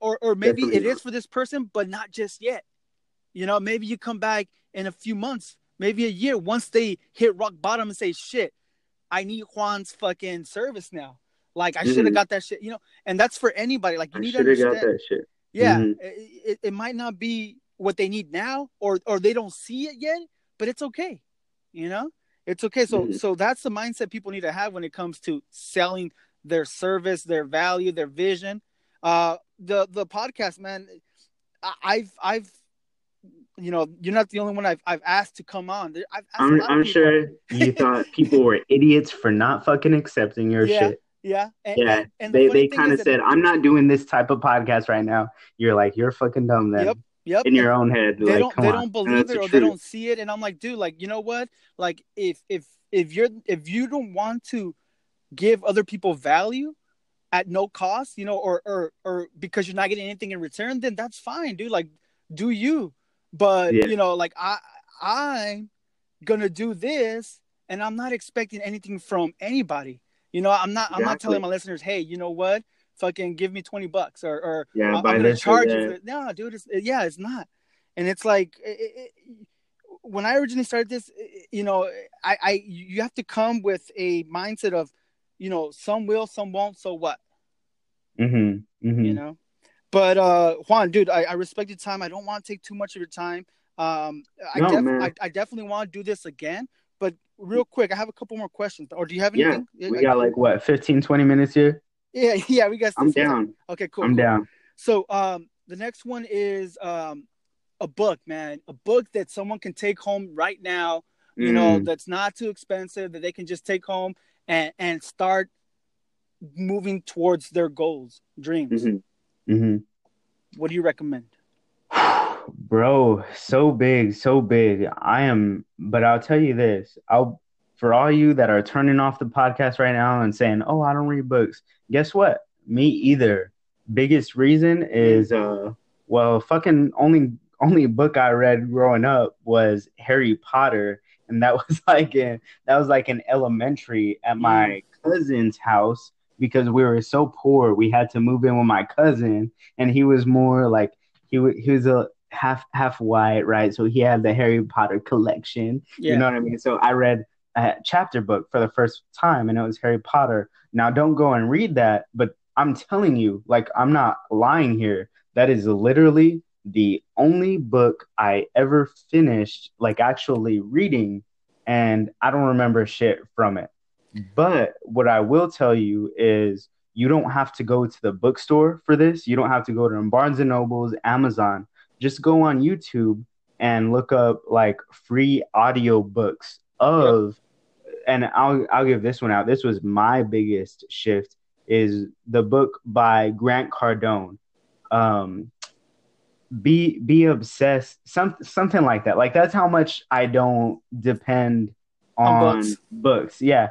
or or maybe Definitely. It is for this person, but not just yet. You know, maybe you come back in a few months, maybe a year, once they hit rock bottom and say, shit, I need Juan's fucking service now. Like, I mm-hmm. should have got that shit, you know, and that's for anybody. Like, you I need to understand. Got that shit. Yeah, mm-hmm. it, it, it might not be what they need now, or or they don't see it yet, but it's okay, you know? It's okay. So mm-hmm. so that's the mindset people need to have when it comes to selling their service, their value, their vision. Uh, the the podcast, man, I've I've you know, you're not the only one I've I've asked to come on. I've asked I'm, I'm sure you thought people were idiots for not fucking accepting your yeah, shit. Yeah, and, yeah. And, and they the they kind of said, that, "I'm not doing this type of podcast right now." You're like, "You're fucking dumb, then." Yep. Yep. In your own head. They like, don't, come they on. Don't believe it or they don't see it. And I'm like, dude, like, you know what? Like, if if if you're if you don't want to give other people value at no cost, you know, or or or because you're not getting anything in return, then that's fine, dude. Like, do you. But yeah. you know, like I I'm gonna do this and I'm not expecting anything from anybody. You know, I'm not exactly. I'm not telling my listeners, hey, you know what? Fucking give me twenty bucks or, or yeah, I'm going to charge you. No, dude, it's, yeah, it's not. And it's like, it, it, when I originally started this, it, you know, I, I, you have to come with a mindset of, you know, some will, some won't. So what, mm-hmm. Mm-hmm. you know, but, uh, Juan, dude, I, I respect your time. I don't want to take too much of your time. Um, I, no, def- I, I definitely want to do this again, but real quick, I have a couple more questions. Or do you have anything? Yeah, we got like what, fifteen, twenty minutes here. Yeah, yeah, we got. I'm down. Okay, cool. I'm cool. down. So, um, the next one is um, a book, man, a book that someone can take home right now. You mm. know, that's not too expensive, that they can just take home and and start moving towards their goals, dreams. Mm-hmm. Mm-hmm. What do you recommend? Bro, so big, so big. I am, but I'll tell you this. I'll. For all you that are turning off the podcast right now and saying, oh, I don't read books. Guess what? Me either. Biggest reason is, uh, well, fucking only only book I read growing up was Harry Potter. And that was like in, that was like in elementary at my cousin's house because we were so poor. We had to move in with my cousin and he was more like he, w- he was a half half white. Right. So he had the Harry Potter collection. Yeah. You know what I mean? So I read a chapter book for the first time and it was Harry Potter. Now don't go and read that, but I'm telling you, like, I'm not lying here. That is literally the only book I ever finished, like actually reading, and I don't remember shit from it. But what I will tell you is you don't have to go to the bookstore for this. You don't have to go to Barnes and Noble's, Amazon. Just go on YouTube and look up like free audio books of yep. And I'll I'll give this one out. This was my biggest shift is the book by Grant Cardone. Um, be be obsessed, some, something like that. Like that's how much I don't depend on, on books. books. Yeah.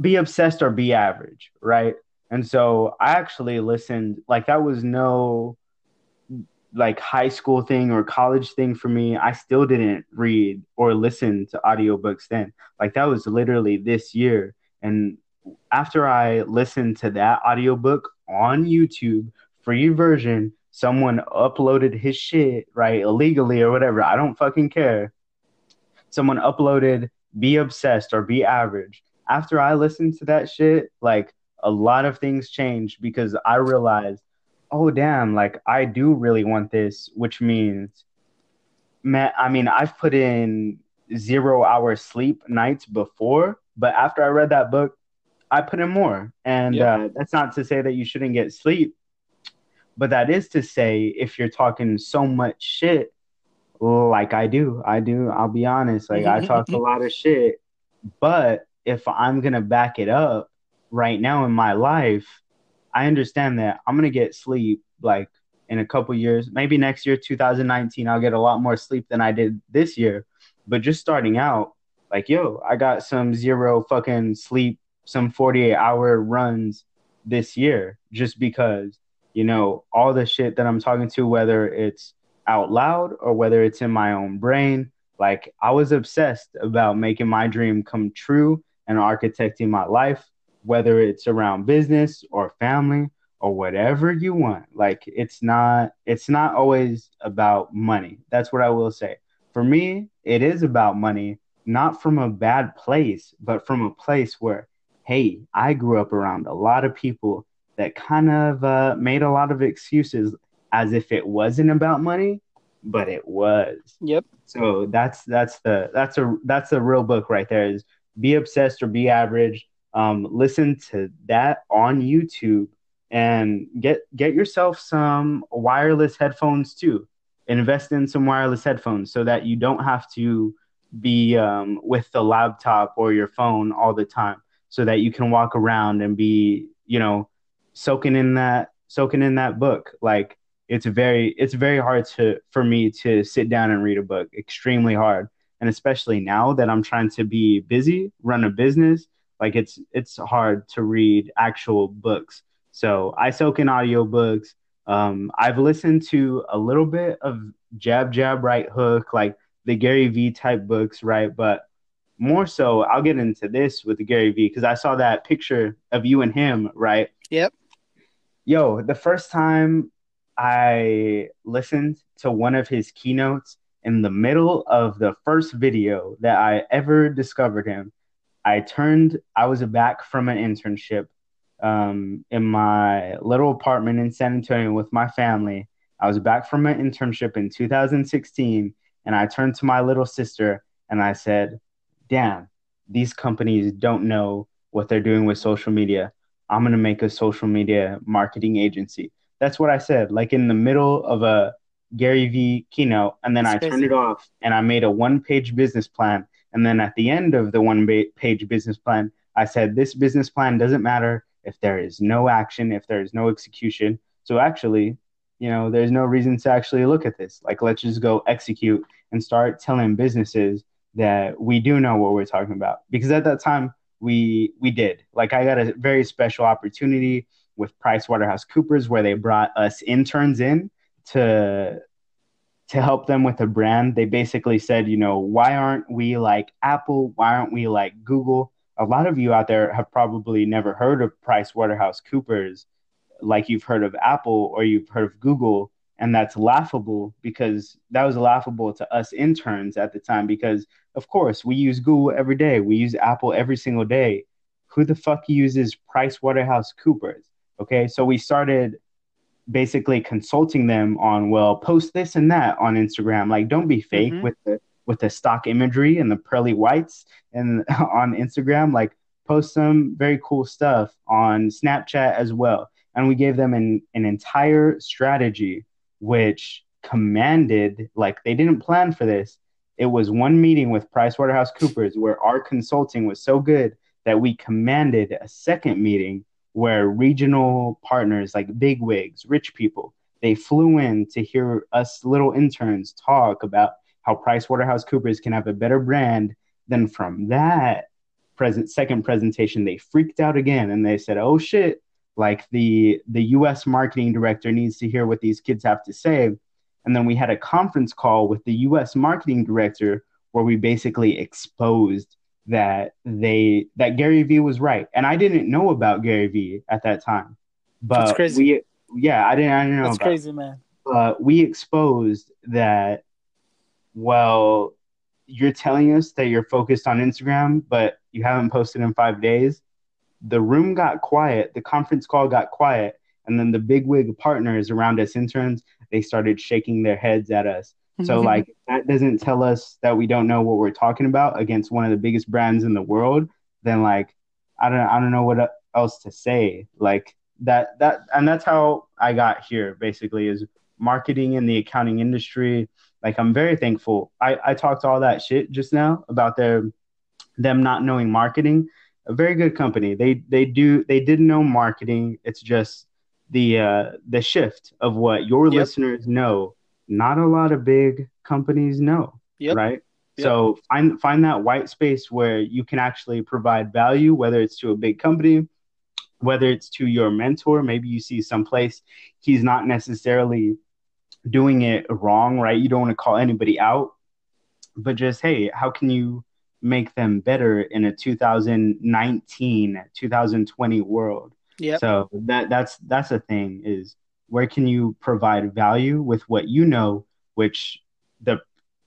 Be obsessed or be average, right? And so I actually listened, like that was no like high school thing or college thing for me. I still didn't read or listen to audiobooks then. Like that was literally this year. And after I listened to that audiobook on YouTube, free version, someone uploaded his shit, right? Illegally or whatever. I don't fucking care. Someone uploaded Be Obsessed or Be Average. After I listened to that shit, like a lot of things changed because I realized, oh, damn, like, I do really want this, which means, man, I mean, I've put in zero-hour sleep nights before, but after I read that book, I put in more. And yeah. uh, that's not to say that you shouldn't get sleep, but that is to say if you're talking so much shit, like I do, I do, I'll be honest, like, I talk a lot of shit, but if I'm going to back it up right now in my life, I understand that I'm going to get sleep like in a couple years, maybe next year, two thousand nineteen, I'll get a lot more sleep than I did this year. But just starting out like, yo, I got some zero fucking sleep, some forty-eight hour runs this year, just because, you know, all the shit that I'm talking to, whether it's out loud or whether it's in my own brain, like I was obsessed about making my dream come true and architecting my life, whether it's around business or family or whatever you want. Like, it's not, it's not always about money. That's what I will say. For me, it is about money, not from a bad place, but from a place where, hey, I grew up around a lot of people that kind of uh, made a lot of excuses as if it wasn't about money, but it was. Yep. So that's that's the that's a that's the real book right there, is Be Obsessed or Be Average. Um, listen to that on YouTube. And get get yourself some wireless headphones too. Invest in some wireless headphones so that you don't have to be um, with the laptop or your phone all the time. So that you can walk around and be, you know, soaking in that soaking in that book. Like it's very it's very hard to for me to sit down and read a book. Extremely hard, and especially now that I'm trying to be busy, run a business. Like it's it's hard to read actual books. So I soak in audiobooks. Um, I've listened to a little bit of Jab, Jab, Right Hook, like the Gary Vee type books, right? But more so, I'll get into this with the Gary Vee because I saw that picture of you and him, right? Yep. Yo, the first time I listened to one of his keynotes in the middle of the first video that I ever discovered him, I turned, I was back from an internship. Um, in my little apartment in San Antonio with my family. I was back from my internship in two thousand sixteen, and I turned to my little sister and I said, damn, these companies don't know what they're doing with social media. I'm going to make a social media marketing agency. That's what I said, like in the middle of a Gary Vee keynote. And then That's I crazy. Turned it off and I made a one-page business plan. And then at the end of the one-page business plan, I said, this business plan doesn't matter if there is no action, if there is no execution. So actually, you know, there's no reason to actually look at this. Like, let's just go execute and start telling businesses that we do know what we're talking about. Because at that time, we we did. Like, I got a very special opportunity with PricewaterhouseCoopers where they brought us interns in to, to help them with a brand. They basically said, you know, why aren't we like Apple? Why aren't we like Google? A lot of you out there have probably never heard of PricewaterhouseCoopers like you've heard of Apple or you've heard of Google, and that's laughable because that was laughable to us interns at the time because, of course, we use Google every day. We use Apple every single day. Who the fuck uses PricewaterhouseCoopers? Okay, so we started basically consulting them on, well, post this and that on Instagram. Like, don't be fake mm-hmm. with the with the stock imagery and the pearly whites and on Instagram, like post some very cool stuff on Snapchat as well. And we gave them an, an entire strategy, which commanded, like they didn't plan for this. It was one meeting with PricewaterhouseCoopers where our consulting was so good that we commanded a second meeting where regional partners, like bigwigs, rich people, they flew in to hear us little interns talk about how PricewaterhouseCoopers can have a better brand. Then from that present second presentation, they freaked out again and they said, oh shit, like the the U S marketing director needs to hear what these kids have to say. And then we had a conference call with the U S marketing director where we basically exposed that they that Gary Vee was right. And I didn't know about Gary Vee at that time. But that's crazy. We, yeah, I didn't I didn't know That's about crazy, it. Man. Uh, we exposed that. Well, you're telling us that you're focused on Instagram, but you haven't posted in five days. The room got quiet. The conference call got quiet. And then the bigwig partners around us interns, they started shaking their heads at us. So mm-hmm. like that doesn't tell us that we don't know what we're talking about against one of the biggest brands in the world. Then like, I don't, I don't know what else to say like that, that. And that's how I got here basically is marketing in the accounting industry. Like, I'm very thankful. I, I talked all that shit just now about their them not knowing marketing. A very good company. They they do they did know marketing. It's just the uh, the shift of what your yep. listeners know. Not a lot of big companies know, yep. right? Yep. So find find that white space where you can actually provide value, whether it's to a big company, whether it's to your mentor. Maybe you see someplace he's not necessarily doing it wrong, right? You don't want to call anybody out, but just, hey, how can you make them better in a two thousand nineteen, two thousand twenty world? Yeah. So that that's that's the thing, is where can you provide value with what you know, which the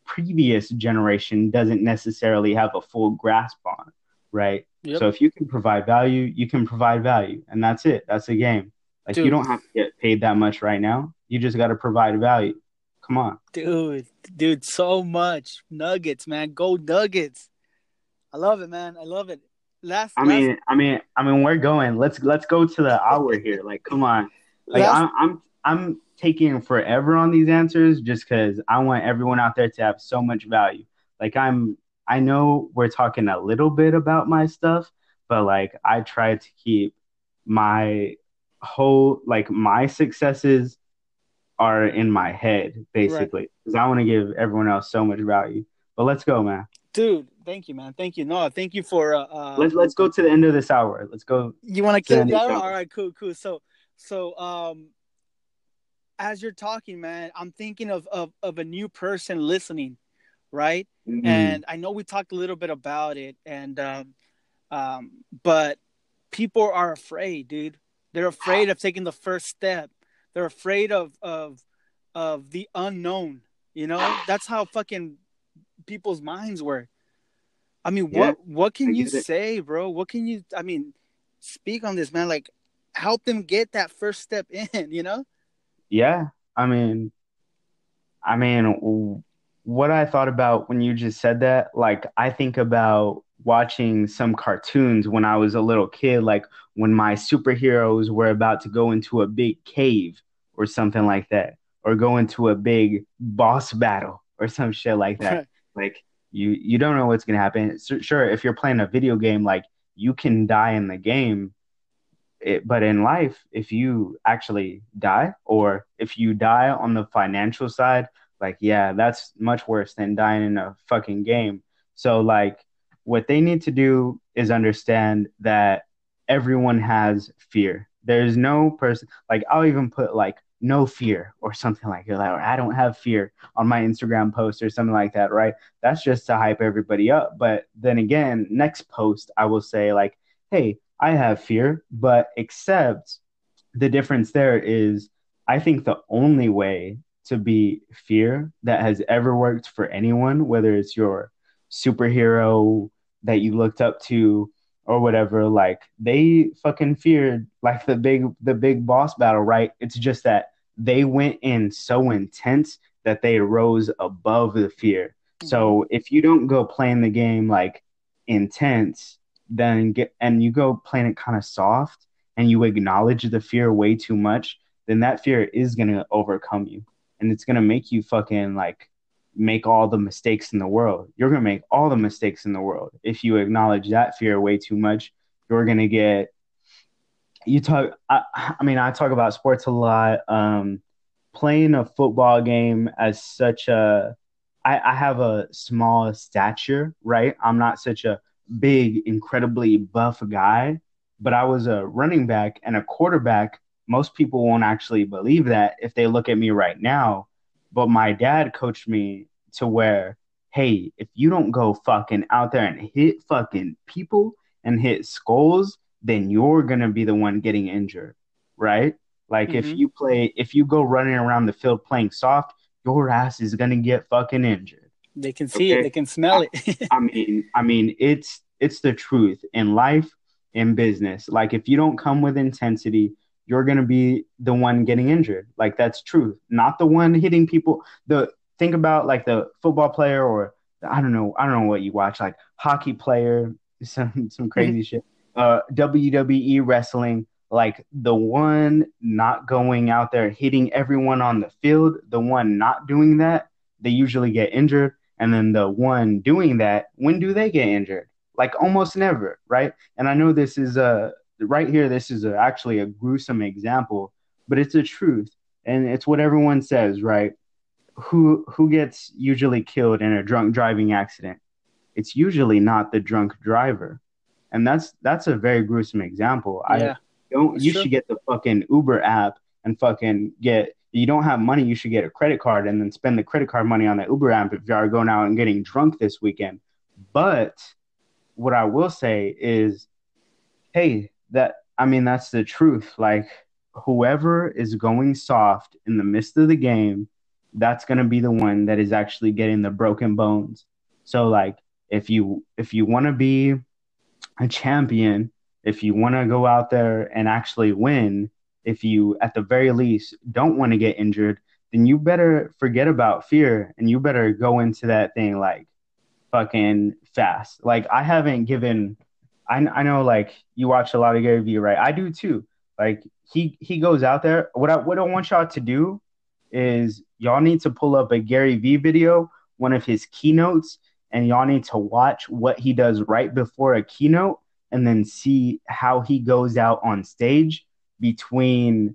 previous generation doesn't necessarily have a full grasp on, right? Yep. So if you can provide value, you can provide value, and that's it. That's the game. Like, dude, you don't have to get paid that much right now. You just got to provide value. Come on. Dude, dude, so much nuggets, man. Go Nuggets. I love it, man. I love it. Last I mean, last... I mean, I mean, we're going. Let's let's go to the hour here. Like, come on. Like, last... I'm, I'm I'm taking forever on these answers just cuz I want everyone out there to have so much value. Like, I'm I know we're talking a little bit about my stuff, but like, I try to keep my whole, like, my successes are in my head, basically, right? Because I want to give everyone else so much value. But let's go, man. Dude, thank you, man. Thank you. No, thank you for. Uh, let's let's go to the end of this hour. Let's go. You want to keep that? All right, cool, cool. So, so um, as you're talking, man, I'm thinking of of, of a new person listening, right? Mm-hmm. And I know we talked a little bit about it, and um, um, but people are afraid, dude. They're afraid of taking the first step. They're afraid of of of the unknown, you know? That's how fucking people's minds work. I mean, yeah, what what can you it. say, bro? What can you, I mean, speak on this, man? Like, help them get that first step in, you know? Yeah. I mean, I mean, what I thought about when you just said that, like, I think about watching some cartoons when I was a little kid, like when my superheroes were about to go into a big cave or something like that, or go into a big boss battle or some shit like that. Like, you you don't know what's gonna happen. So, sure, if you're playing a video game, like, you can die in the game, it, but in life, if you actually die, or if you die on the financial side, like, yeah, that's much worse than dying in a fucking game. So, like, what they need to do is understand that everyone has fear. There's no person, like, I'll even put, like, no fear or something like that, or I don't have fear on my Instagram post or something like that, right? That's just to hype everybody up. But then again, next post, I will say, like, hey, I have fear, but except the difference there is, I think the only way to beat fear that has ever worked for anyone, whether it's your superhero that you looked up to or whatever, like, they fucking feared, like, the big the big boss battle, right? It's just that they went in so intense that they rose above the fear. Mm-hmm. So if you don't go playing the game, like, intense, then get and you go playing it kind of soft, and you acknowledge the fear way too much, then that fear is going to overcome you, and it's going to make you fucking, like, make all the mistakes in the world. You're going to make all the mistakes in the world. If you acknowledge that fear way too much, you're going to get, you talk, I, I mean, I talk about sports a lot. Um, playing a football game as such a, I, I have a small stature, right? I'm not such a big, incredibly buff guy, but I was a running back and a quarterback. Most people won't actually believe that if they look at me right now. But my dad coached me to where, hey, if you don't go fucking out there and hit fucking people and hit skulls, then you're going to be the one getting injured, right? Like, mm-hmm. if you play, if you go running around the field playing soft, your ass is going to get fucking injured. They can see okay? it. They can smell I, it. I mean, I mean, it's, it's the truth in life, in business. Like, if you don't come with intensity, you're going to be the one getting injured. Like, that's true. Not the one hitting people. The think about, like, the football player or the, I don't know. I don't know what you watch, like, hockey player, some, some crazy shit, uh, W W E wrestling, like, the one not going out there, hitting everyone on the field, the one not doing that, they usually get injured. And then the one doing that, when do they get injured? Like, almost never. Right. And I know this is a, right here, this is a, actually a gruesome example, but it's the truth, and it's what everyone says, right? Who who gets usually killed in a drunk driving accident? It's usually not the drunk driver, and that's that's a very gruesome example. Yeah, I don't. You true. should get the fucking Uber app and fucking get. You don't have money, you should get a credit card and then spend the credit card money on the Uber app if you are going out and getting drunk this weekend. But what I will say is, hey, that I mean, that's the truth. Like, whoever is going soft in the midst of the game, that's going to be the one that is actually getting the broken bones. So, like, if you if you want to be a champion, if you want to go out there and actually win, if you, at the very least, don't want to get injured, then you better forget about fear and you better go into that thing, like, fucking fast. Like, I haven't given – I I know, like, you watch a lot of Gary Vee, right? I do, too. Like, he, he goes out there. What I, what I want y'all to do is y'all need to pull up a Gary Vee video, one of his keynotes, and y'all need to watch what he does right before a keynote and then see how he goes out on stage between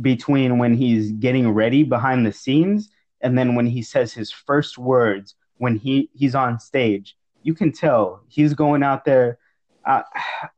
between when he's getting ready behind the scenes and then when he says his first words when he, he's on stage. You can tell he's going out there. Uh,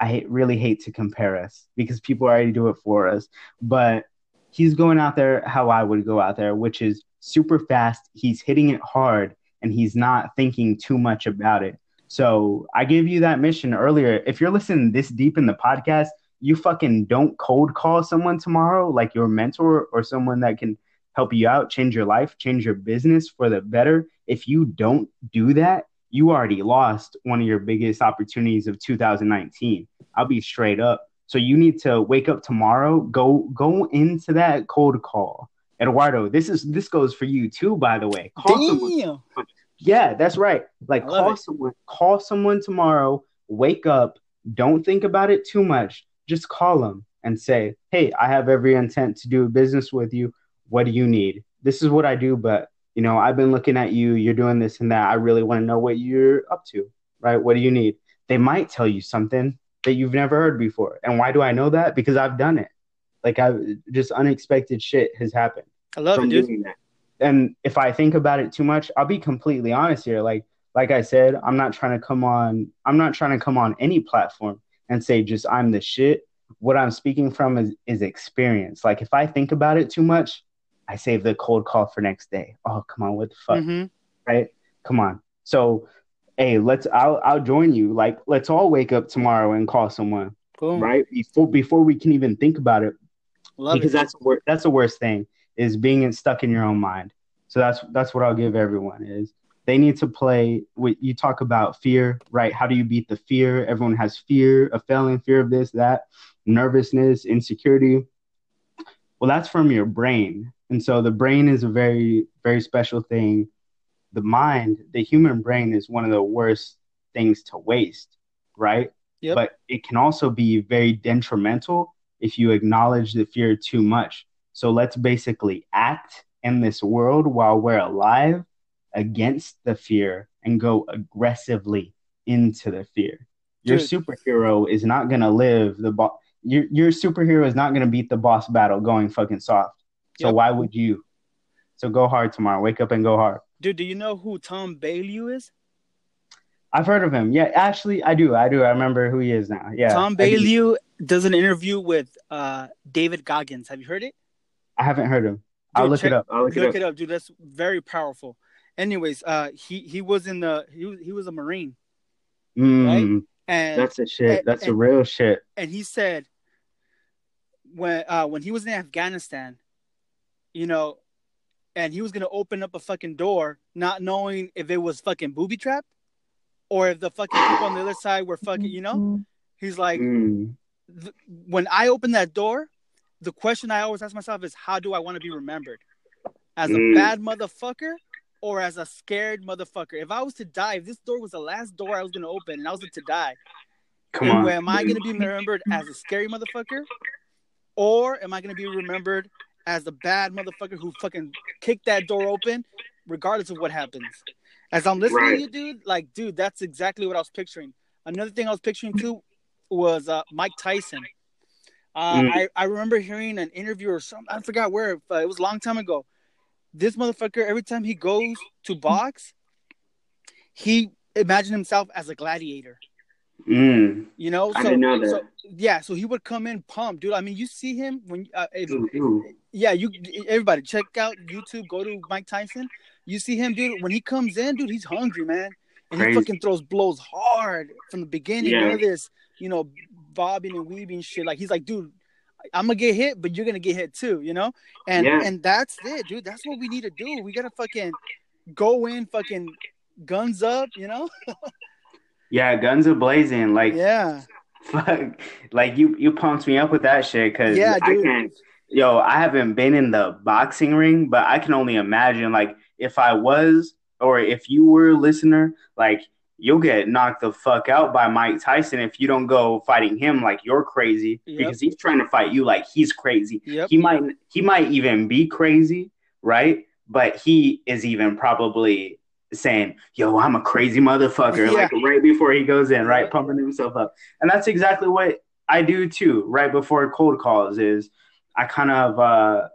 I really hate to compare us because people already do it for us, but he's going out there how I would go out there, which is super fast. He's hitting it hard and he's not thinking too much about it. So I gave you that mission earlier. If you're listening this deep in the podcast, you fucking don't cold call someone tomorrow, like your mentor or someone that can help you out, change your life, change your business for the better. If you don't do that, you already lost one of your biggest opportunities of two thousand nineteen. I'll be straight up. So you need to wake up tomorrow, go go into that cold call. Eduardo, this is this goes for you too, by the way. Call Damn. Someone. Yeah, that's right. Like call it. someone, call someone tomorrow, wake up, don't think about it too much. Just call them and say, hey, I have every intent to do business with you. What do you need? This is what I do, but you know, I've been looking at you, you're doing this and that. I really want to know what you're up to, right? What do you need? They might tell you something that you've never heard before. And why do I know that? Because I've done it. Like, I just unexpected shit has happened. I love it, dude. That. And if I think about it too much, I'll be completely honest here. Like, like I said, I'm not trying to come on, I'm not trying to come on any platform and say just I'm the shit. What I'm speaking from is, is experience. Like, if I think about it too much, I save the cold call for next day. Oh, come on, what the fuck? Mm-hmm. Right? Come on. So, hey, let's I'll I'll join you. Like, let's all wake up tomorrow and call someone. Cool. Right? Before before we can even think about it. Love because it. that's wor- that's the worst thing is being in, stuck in your own mind. So that's that's what I'll give everyone is they need to play. You talk about fear, right? How do you beat the fear? Everyone has fear of failing, fear of this, that, nervousness, insecurity. Well, that's from your brain. And so the brain is a very, very special thing. The mind, the human brain is one of the worst things to waste, right? Yep. But it can also be very detrimental if you acknowledge the fear too much. So let's basically act in this world while we're alive against the fear and go aggressively into the fear. Your Dude. superhero is not going to live the boss. Your, your superhero is not going to beat the boss battle going fucking soft. So yep. why would you? So go hard tomorrow. Wake up and go hard. Dude, do you know who Tom Bailey is? I've heard of him. Yeah, actually, I do. I do. I remember who he is now. Yeah. Tom Bailey does an interview with uh, David Goggins. Have you heard it? I haven't heard him. I'll dude, look check, it up. I'll look, look it, up. it up, dude. That's very powerful. Anyways, uh, he he was in the he was, he was a Marine. Mm, right? And that's the shit. That's and, the real and, shit. And he said when uh, when he was in Afghanistan, you know, and he was gonna open up a fucking door, not knowing if it was fucking booby trapped or if the fucking people on the other side were fucking, you know. He's like, mm. th- when I open that door, the question I always ask myself is, how do I want to be remembered? As a mm. bad motherfucker or as a scared motherfucker? If I was to die, if this door was the last door I was going to open and I was to die, Come on. am I going to be remembered as a scary motherfucker or am I going to be remembered as the bad motherfucker who fucking kicked that door open regardless of what happens? As I'm listening right. to you, dude, like, dude, that's exactly what I was picturing. Another thing I was picturing, too, was uh, Mike Tyson. Uh, mm. I, I remember hearing an interview or something. I forgot where. But it was a long time ago. This motherfucker, every time he goes to box, he imagined himself as a gladiator. Mm. You know? So, I didn't know that. So, yeah, so he would come in pumped. Dude, I mean, you see him. when uh, if, ooh, ooh. Yeah, you everybody, check out YouTube. Go to Mike Tyson. You see him, dude. When he comes in, dude, he's hungry, man. And Crazy. he fucking throws blows hard from the beginning. Yeah. You know this, you know, bobbing and weaving shit. Like, he's like, dude, I'm going to get hit, but you're going to get hit too, you know? And yeah. and that's it, dude. That's what we need to do. We got to fucking go in, fucking guns up, you know? Yeah, guns are blazing. Like, yeah. Fuck. Like, you, you pumped me up with that shit because yeah, I can't. Yo, I haven't been in the boxing ring, but I can only imagine, like, if I was, or if you were a listener, like, you'll get knocked the fuck out by Mike Tyson if you don't go fighting him like you're crazy, yep. because he's trying to fight you like he's crazy. Yep. He might he might even be crazy, right? But he is even probably saying, yo, I'm a crazy motherfucker, yeah. like right before he goes in, right? Yep. Pumping himself up. And that's exactly what I do, too, right before cold calls is I kind of uh,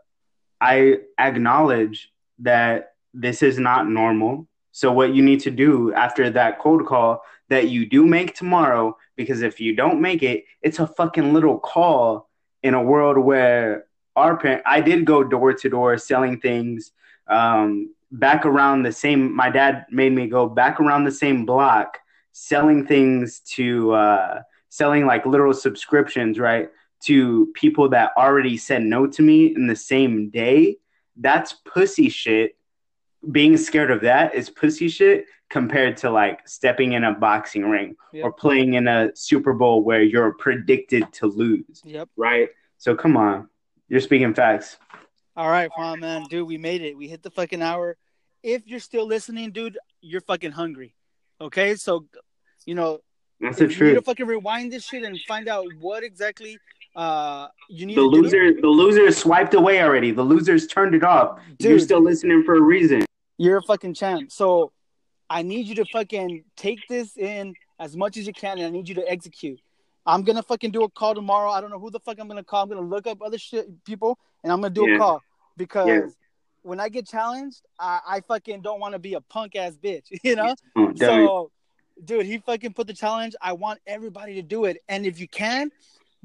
I acknowledge that this is not normal. So what you need to do after that cold call that you do make tomorrow, because if you don't make it, it's a fucking little call in a world where our parents, I did go door to door selling things um, back around the same. My dad made me go back around the same block, selling things to uh, selling like literal subscriptions, right, to people that already said no to me in the same day. That's pussy shit. Being scared of that is pussy shit compared to like stepping in a boxing ring yep. or playing in a Super Bowl where you're predicted to lose. Yep. Right. So come on, you're speaking facts. All right, Juan, man, dude, we made it. We hit the fucking hour. If you're still listening, dude, you're fucking hungry. Okay, so you know that's the truth. You need to fucking rewind this shit and find out what exactly. Uh, you need the loser. The loser's swiped away already. The loser's turned it off. Dude, you're still listening for a reason. You're a fucking champ. So I need you to fucking take this in as much as you can, and I need you to execute. I'm gonna fucking do a call tomorrow. I don't know who the fuck I'm gonna call. I'm gonna look up other shit people, and I'm gonna do yeah. a call because yeah. when I get challenged, I, I fucking don't want to be a punk ass bitch, you know. Oh, so, dude, he fucking put the challenge. I want everybody to do it, and if you can.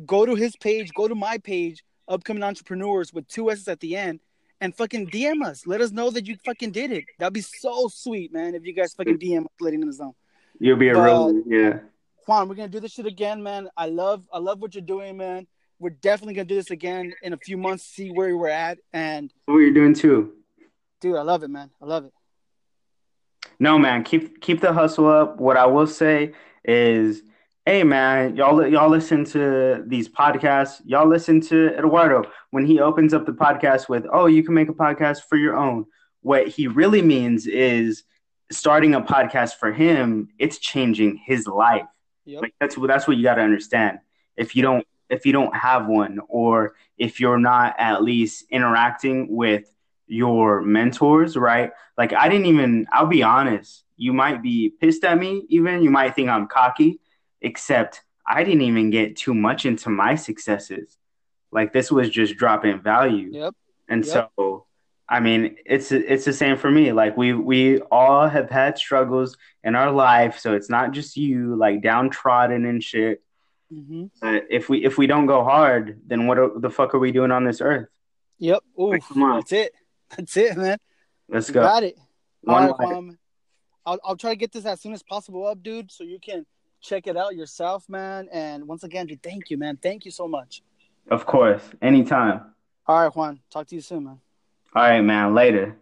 Go to his page, go to my page, Upcoming Entrepreneurs with two S's at the end, and fucking D M us. Let us know that you fucking did it. That'd be so sweet, man, if you guys fucking D M us, letting us know. You'll be a but, real, yeah. Juan, we're going to do this shit again, man. I love I love what you're doing, man. We're definitely going to do this again in a few months, see where we're at. And what you're doing, too. Dude, I love it, man. I love it. No, man, keep keep the hustle up. What I will say is... Hey, man, y'all y'all listen to these podcasts. Y'all listen to Eduardo when he opens up the podcast with, oh, you can make a podcast for your own. What he really means is starting a podcast for him. It's changing his life. Yep. Like that's, that's what you got to understand. If you don't if you don't have one or if you're not at least interacting with your mentors, right? Like I didn't even – I'll be honest. You might be pissed at me even. You might think I'm cocky. Except I didn't even get too much into my successes. Like this was just dropping value. Yep. And yep. so, I mean, it's, it's the same for me. Like we, we all have had struggles in our life. So it's not just you like downtrodden and shit. Mm-hmm. But if we, if we don't go hard, then what are, the fuck are we doing on this earth? Yep. Ooh, like, come on. That's it. That's it, man. Let's go. Got it. One right, um, I'll, I'll try to get this as soon as possible up, dude. So you can, check it out yourself, man. And once again, dude, thank you, man. Thank you so much. Of course. Anytime. All right, Juan. Talk to you soon, man. All right, man. Later.